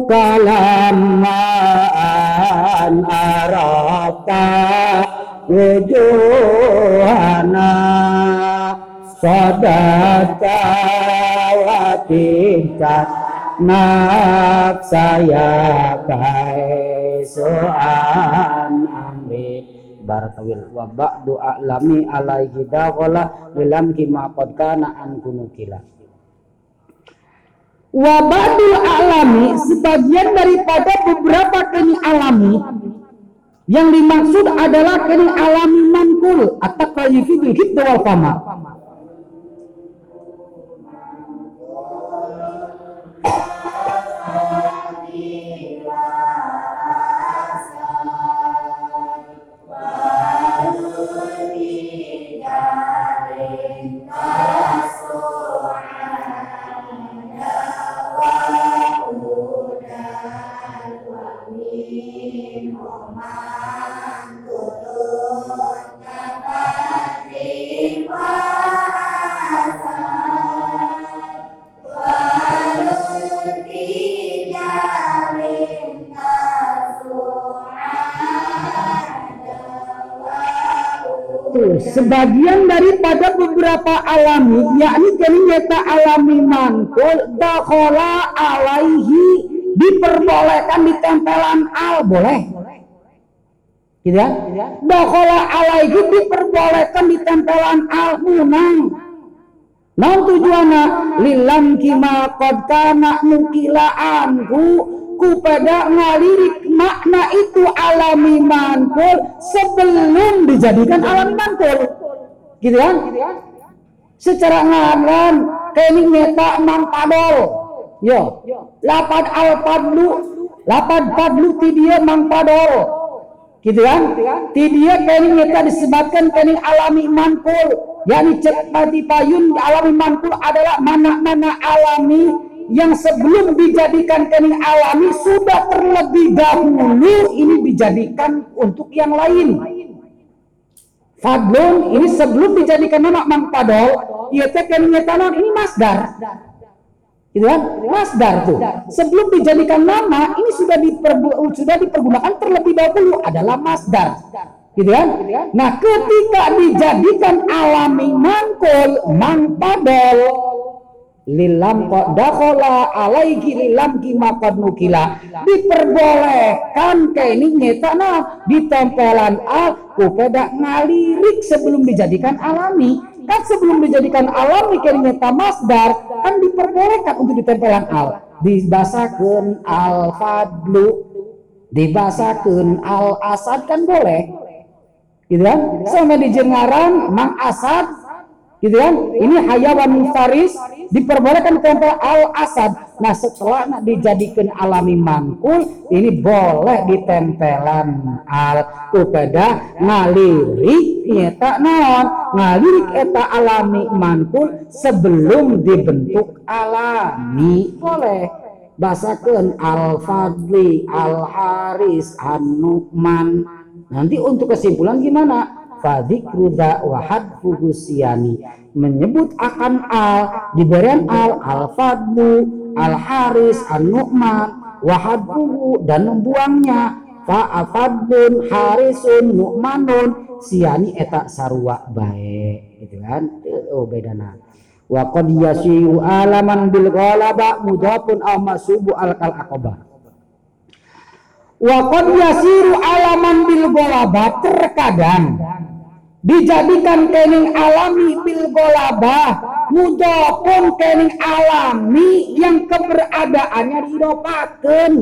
kalaman arata wujuhana sadata watika nafsaya kaisu'an amri barakawil wa ba'du a'lami alaihi da'wala lilam kima qad kana an kunukila. Wabadul alami, sebagian daripada beberapa kening alami yang dimaksud adalah kening alami mankul atau kayfi bil hidda wal fama. Sebagian daripada beberapa alami, yakni kenyata alami mangkul, dakhala alaihi, diperbolehkan di tempelan al, boleh, gitu ya? Dakhala alaihi diperbolehkan di tempelan al munang. Nah tujuannya lilam kima qad kana mukilaanku, kupada ngalirik makna itu alami mankul sebelum dijadikan alami mankul, gitu kan? Secara ngaran kening neta mangpadol, yo, lapad alpadlu, lapad padlu tidia mangpadol, gitu kan? Tidia kening neta disebutkan kening alami mankul, yakni cepati payun alami mankul adalah mana-mana alami yang sebelum dijadikan kening alami sudah terlebih dahulu ini dijadikan untuk yang lain. Fadlun ini sebelum dijadikan nama mangpadol, ia kening tanah ini masdar, gitu kan? Masdar tuh. Sebelum dijadikan nama ini sudah diperbu- sudah dipergunakan terlebih dahulu adalah masdar, gitu kan? Nah ketika dijadikan alami mangkul mangpadol lilam qad dakhala alaihi lilam kima qad nukila, diperbolehkan kening nyata nah di tempelan al kupeda ngalirik sebelum dijadikan alami. Kan sebelum dijadikan alami kening nyata masdar kan diperbolehkan untuk di tempelan al, dibasakeun al fadlu, dibasakeun al asad kan boleh, gitu kan? Sama di jengaran mang asad, gitu kan? Ini hayawan muftaris diperbolehkan tempel al-asad. Nah setelah dijadikan alami mangkul ini boleh ditempelan al kepada ngalirik eta naon, ngalirik eta alami mangkul sebelum dibentuk alami boleh. Basakeun al-fadli, al-haris, an-nu'man. Nanti untuk kesimpulan gimana? Fadzikruza wa hadfu gusyani, menyebut akan al, diberian al, al-fadlu, al-haris, an-nu'man, wa hadfu dan membuangnya, fa'afadlun, harisun, nu'manun, syani eta sarua bae, gitu kan? Oh bedana. Wa qad yasiru alaman bil ghalaba mudhafun aw masubu al-kal aqaba. Wa qad yasiru alaman bil ghalaba, terkadang dijadikan kening alami bil golabah mudhofun kening alami yang keberadaannya diidhofakeun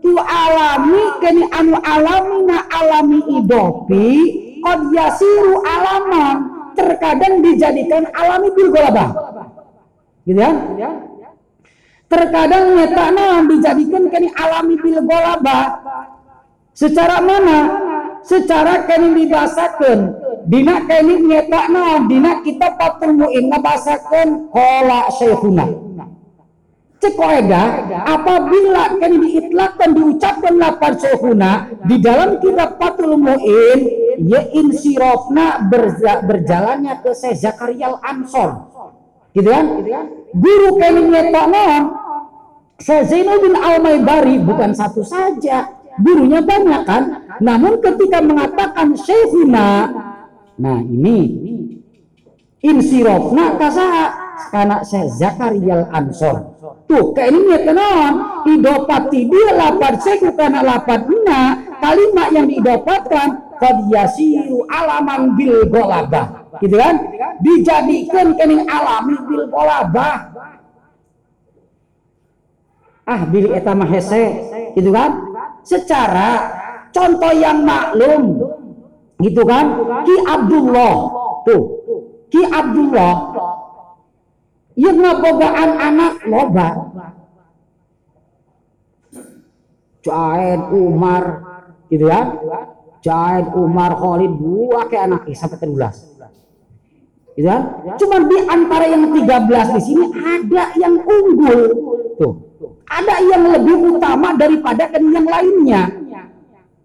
tu alami kening anu alamina alami idhofi qad yasiru alaman, terkadang dijadikan alami bil golabah, gitu kan? Terkadang nyatana dijadikan kening alami bil golabah secara mana? Secara kening dibasakeun dina kening nyetak naon, dina kita patul mu'in nabasakan kola syekhuna cekoeda. Apabila kening diitlakkan diucapkan lapar syekhuna di dalam kitab patul mu'in ya insirofna berja, berjalannya ke Syekh Zakaria al-Ansor, gitu kan? Guru kening nyetak naon Syekh Zainuddin al-Maibari bukan satu saja, gurunya banyak kan? Namun ketika mengatakan syekhuna, nah ini insirofna kasaha kana Syekh Zakaria al-Ansor tuh kaini nyetenon idopati dia lapar seku kana lapar na kalimat yang diidopatkan qad yasiru alaman bil golabah, gitu kan? Dijadikan kening alami bil golabah. ah bilih eta mah hese gitu kan, secara contoh yang maklum gitu kan. Ki Abdullah tuh, Ki Abdullah yeuna bogaan anak loba, Jaid Umar gitu kan, Jaid Umar Khalid dua ke anak sampai tiga belas gitu kan. Cuman di antara yang tiga belas di sini ada yang unggul tuh, ada yang lebih utama daripada yang lainnya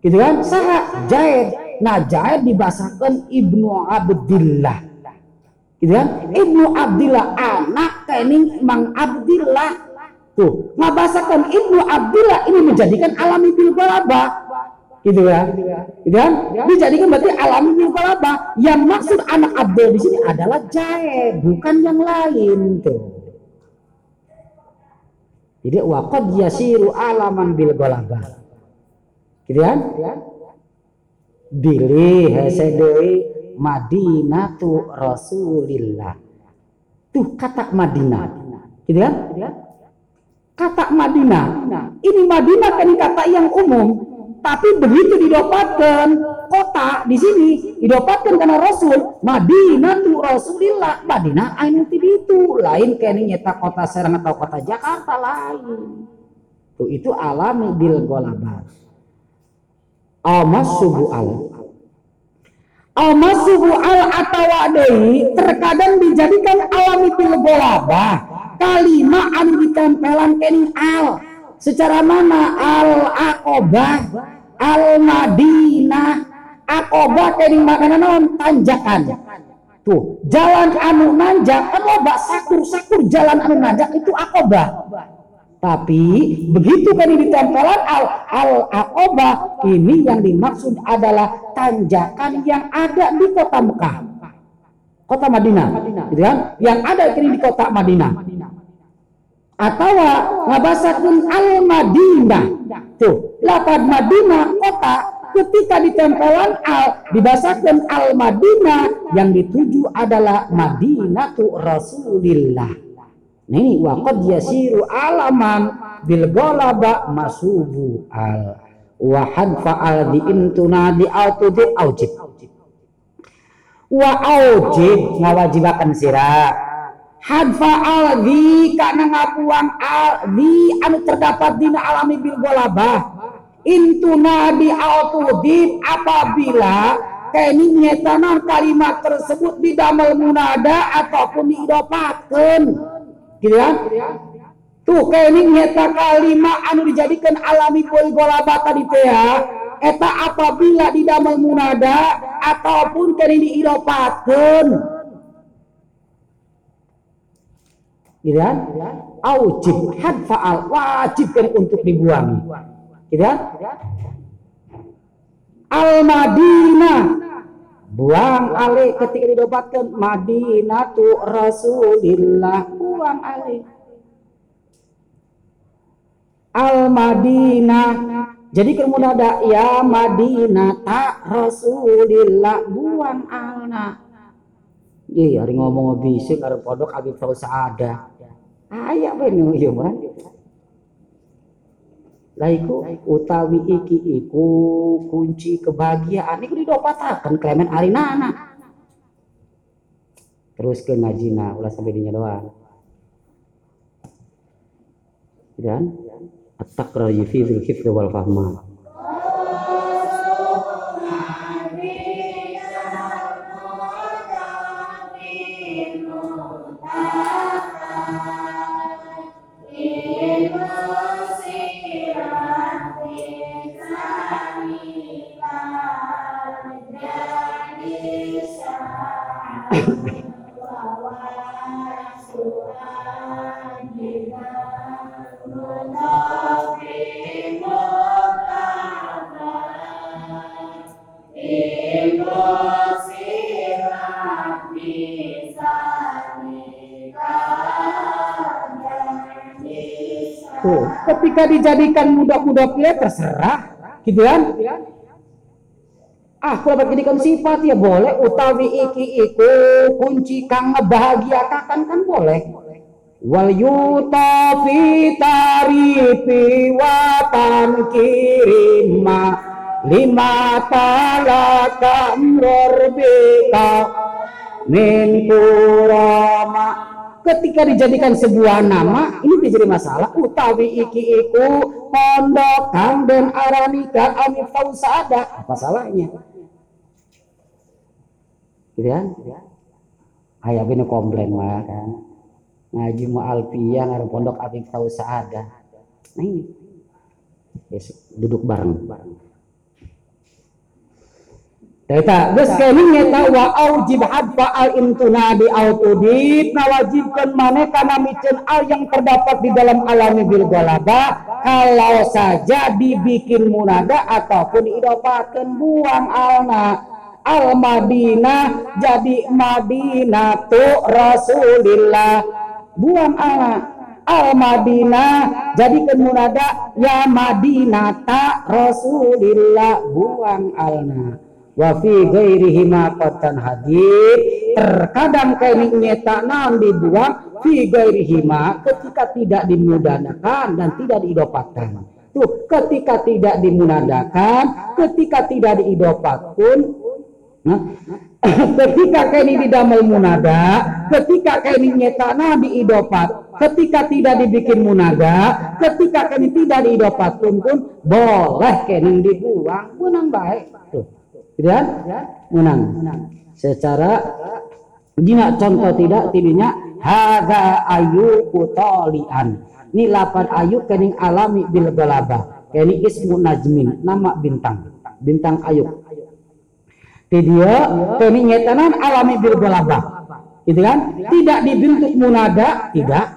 gitu kan. Saha Jaid, nah Jaid dibahasakan Ibnu Abdillah gitu kan. Ibnu Abdillah anak kening Mang Abdillah tuh, ngabasakan Ibnu Abdillah ini menjadikan alami bil ghalabah gitu kan, gitu kan, dijadikan berarti alami bil ghalabah. Yang maksud anak Abdul di sini adalah Jaid, bukan yang lain tuh. Jadi waqad yasiru alaman bil ghalabah gitu kan. Bilih hese deui Madinatu Rasulillah. Tuh kata Madinah. Gitu kan? Kata Madinah. Ini Madinah kan kata yang umum, tapi begitu didapatkan kota di sini, didapatkan karena Rasul, Madinatu Rasulillah. Madinah anu ti ditu, lain kene nyata kota Serang atau kota Jakarta lain. Tuh itu alami bil ghalabah. Almas subu'al, almas subu'al atawa deui terkadang dijadikan alami bil ghalabah kalimah anu ditempelan kening al. Secara mana al aqobah, al Madinah, aqobah kening makanan naon tanjakan tuh, jalan anu nanjak kan loba sakur-sakur jalan anu nanjak itu aqobah. Tapi begitu kan ditempelan al al aqobah, ini yang dimaksud adalah tanjakan yang ada di kota Mekah, kota Madinah, gitu kan? Yang ada kini di kota Madinah. Atau ngabasakeun al Madinah, tuh lapad Madinah kota, ketika ditempelan al dibasakeun al Madinah, yang dituju adalah Madinatu Rasulillah. Ini waqad yasiru alaman bil ghalaba masubu al wa hadfa al di intuna di autudu aujib wa aujib ngawajibakan sirah hadfa al di kana ngapuang al di anu terdapat dina alami bil ghalaba intuna di autudib apabila keni nyetanan kalimat tersebut didamel munada ataupun diidopatkeun gitu kan? Tuh keuning nyata kalima anu dijadikan alami bil ghalabah tadi teh eta apabila didamel munada ataupun keuning diidopatkeun gitu kan? Aujib hadfa'al wajib keuning untuk dibuang gitu kan? Al-Madinah buang alih ketika didapatkan Madinatu Rasulillah, buang alih al Madinah jadi kemudian ada ya Madinah tak Rasulillah, buang alna. Iya hari ngomong bisik harus podok abis tahu seada ayak bener iya man laiku utawi iki iku kunci kebahagiaan iku didopatakan klemen alinana terus ke ngajina ulah sampai dinya doang dan at-taqra fi dzil hifdz wal fahma ketika dijadikan mudah-mudah pilih terserah gitu kan. Ah kalau berjadikan sifat ya boleh utawi iki iku kunci kang ngebahagiakan kan boleh wal yuta fi tarifi wa tankirima lima talaka murbika min kurama. Ketika dijadikan sebuah nama ini menjadi masalah. Utawi iki iku pondok kang den arani kang amif tausada, apa salahnya? Gitu kan? Aya bini komplain mah kan. Ngaji mu alfiyah ngaruh pondok Afif tahu saada. Nah ini. Besok duduk bareng. Kita geus keuning eta wa aujib hadfa al intunadi autudib nawajibkeun maneh kana miceun al yang terdapat di dalam alami bil golaba kalau saja dibikin munada ataupun diidopakeun buang alna. Al Madinah jadi Madinah tu Rasulillah, buang Allah. Al Madinah jadi kemunada ya Madinah ta Rasulillah, buang Allah. Wa fi ghairihi ma qatan hadid, terkadang keningnya taknan dibuang fi ghairihi ma ketika tidak dimudahkan dan tidak diidopatkan. Tuh ketika tidak dimunadakan, ketika tidak diidopat pun nah, ketika kini didamel munada, ketika kini nyetana diidopat, ketika tidak dibikin munada, ketika kini tidak diidopat pun pun boleh kini dibuang, menang baik tuh, tidak? Menang. Secara jina contoh tidak tidinya haga ayu kutolian. Ini lapan ayu kini alami bil galaba, kini ismu najmin nama bintang, bintang ayu. Di dia kami nyatakan alami bil golabah, gitu kan? Tidak dibentuk munada, tidak.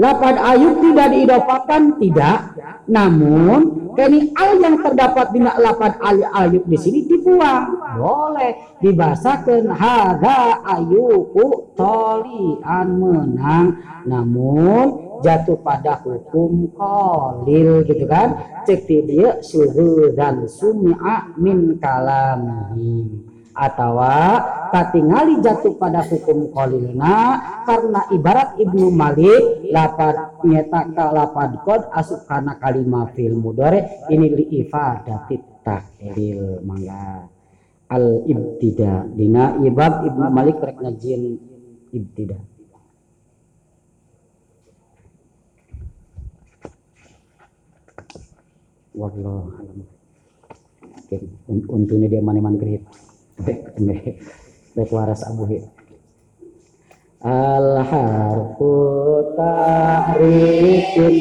Lapan ayub tidak diidopatkan, tidak. Namun kami al yang terdapat di lapan ayub di sini dibuang, boleh dibasakan haga ayubu tolian menang. Namun jatuh pada hukum kolil, gitu kan? Cek dia suhu dan sumia min kalamihi atau katingali jatuh pada hukum kolilna karena ibarat Ibnu Malik lapad nyata kalapad kod asuk kana kalimah fil mudore ini li ifadati taklil mangga al ibtida dina ibab Ibnu Malik rek ngajin ibtida. Wallahu alam. Untune dia maneman gerit baik waras abuhi al-harfu ta'rifin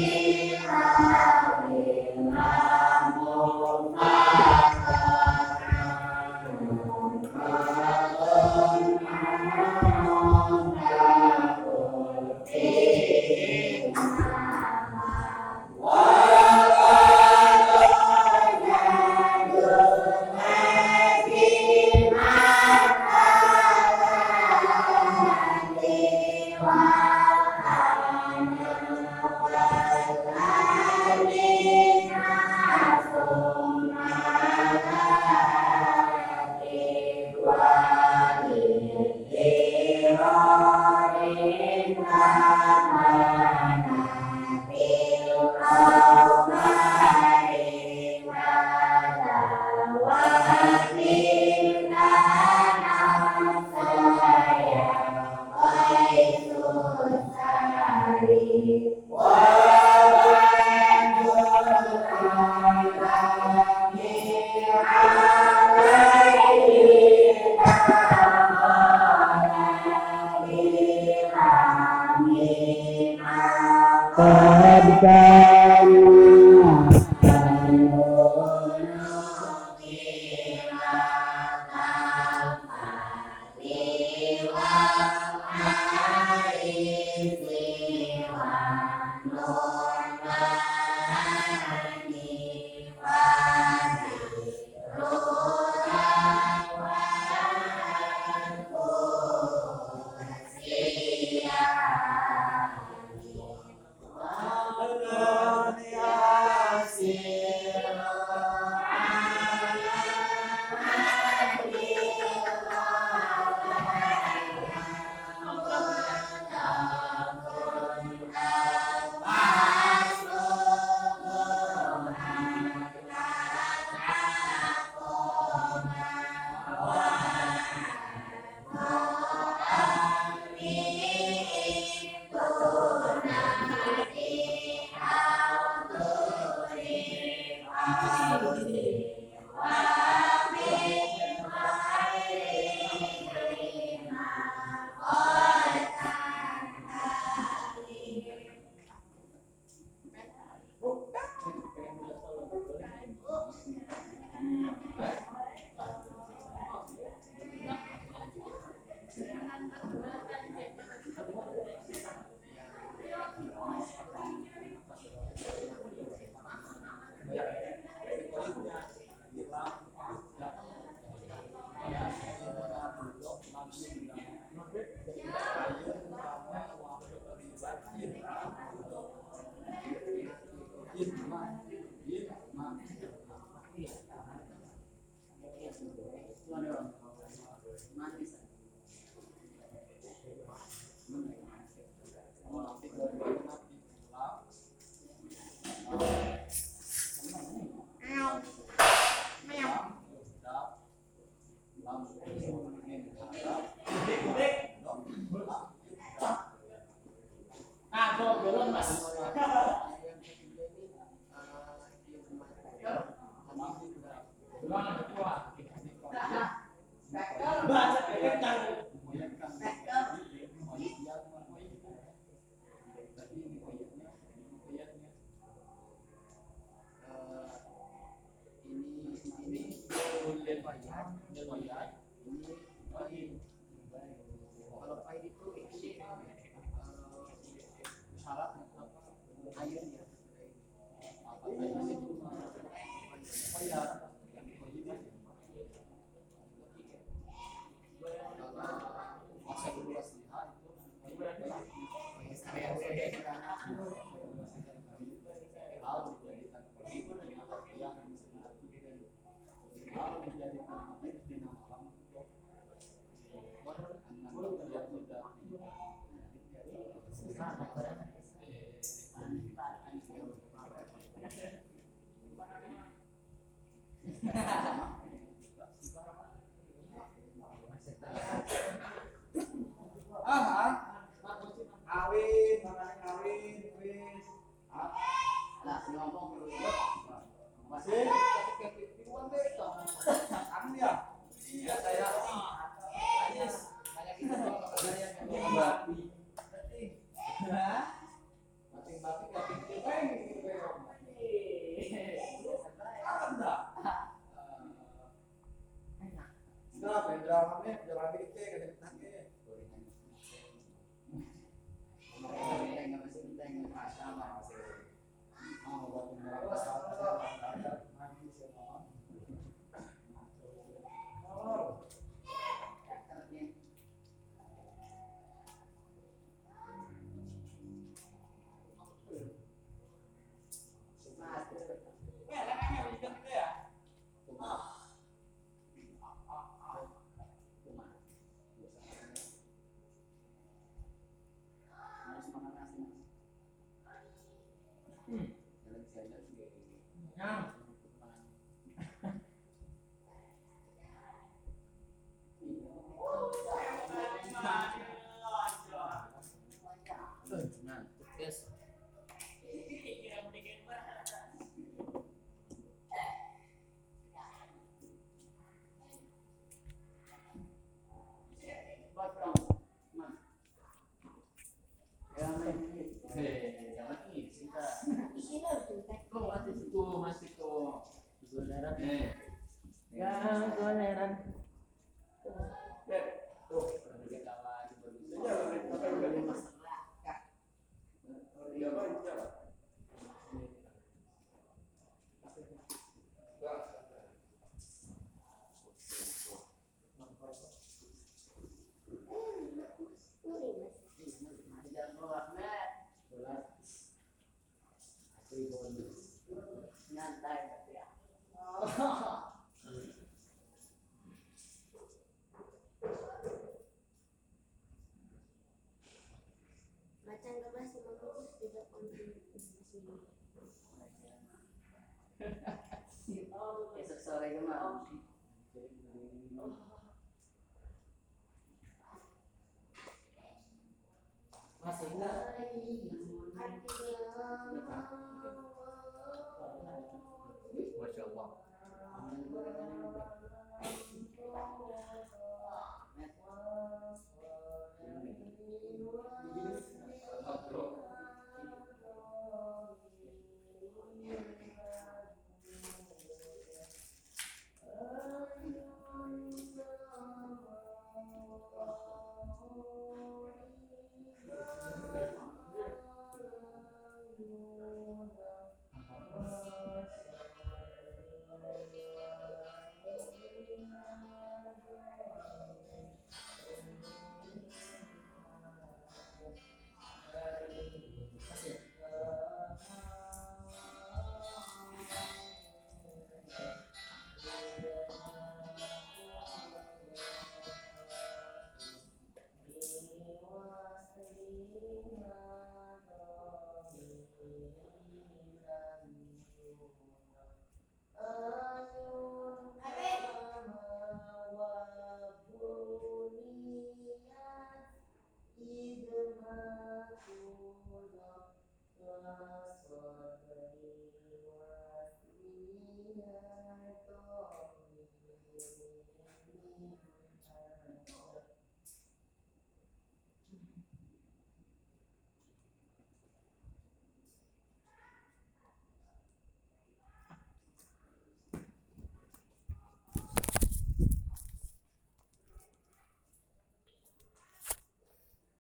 Esok sore ke malam.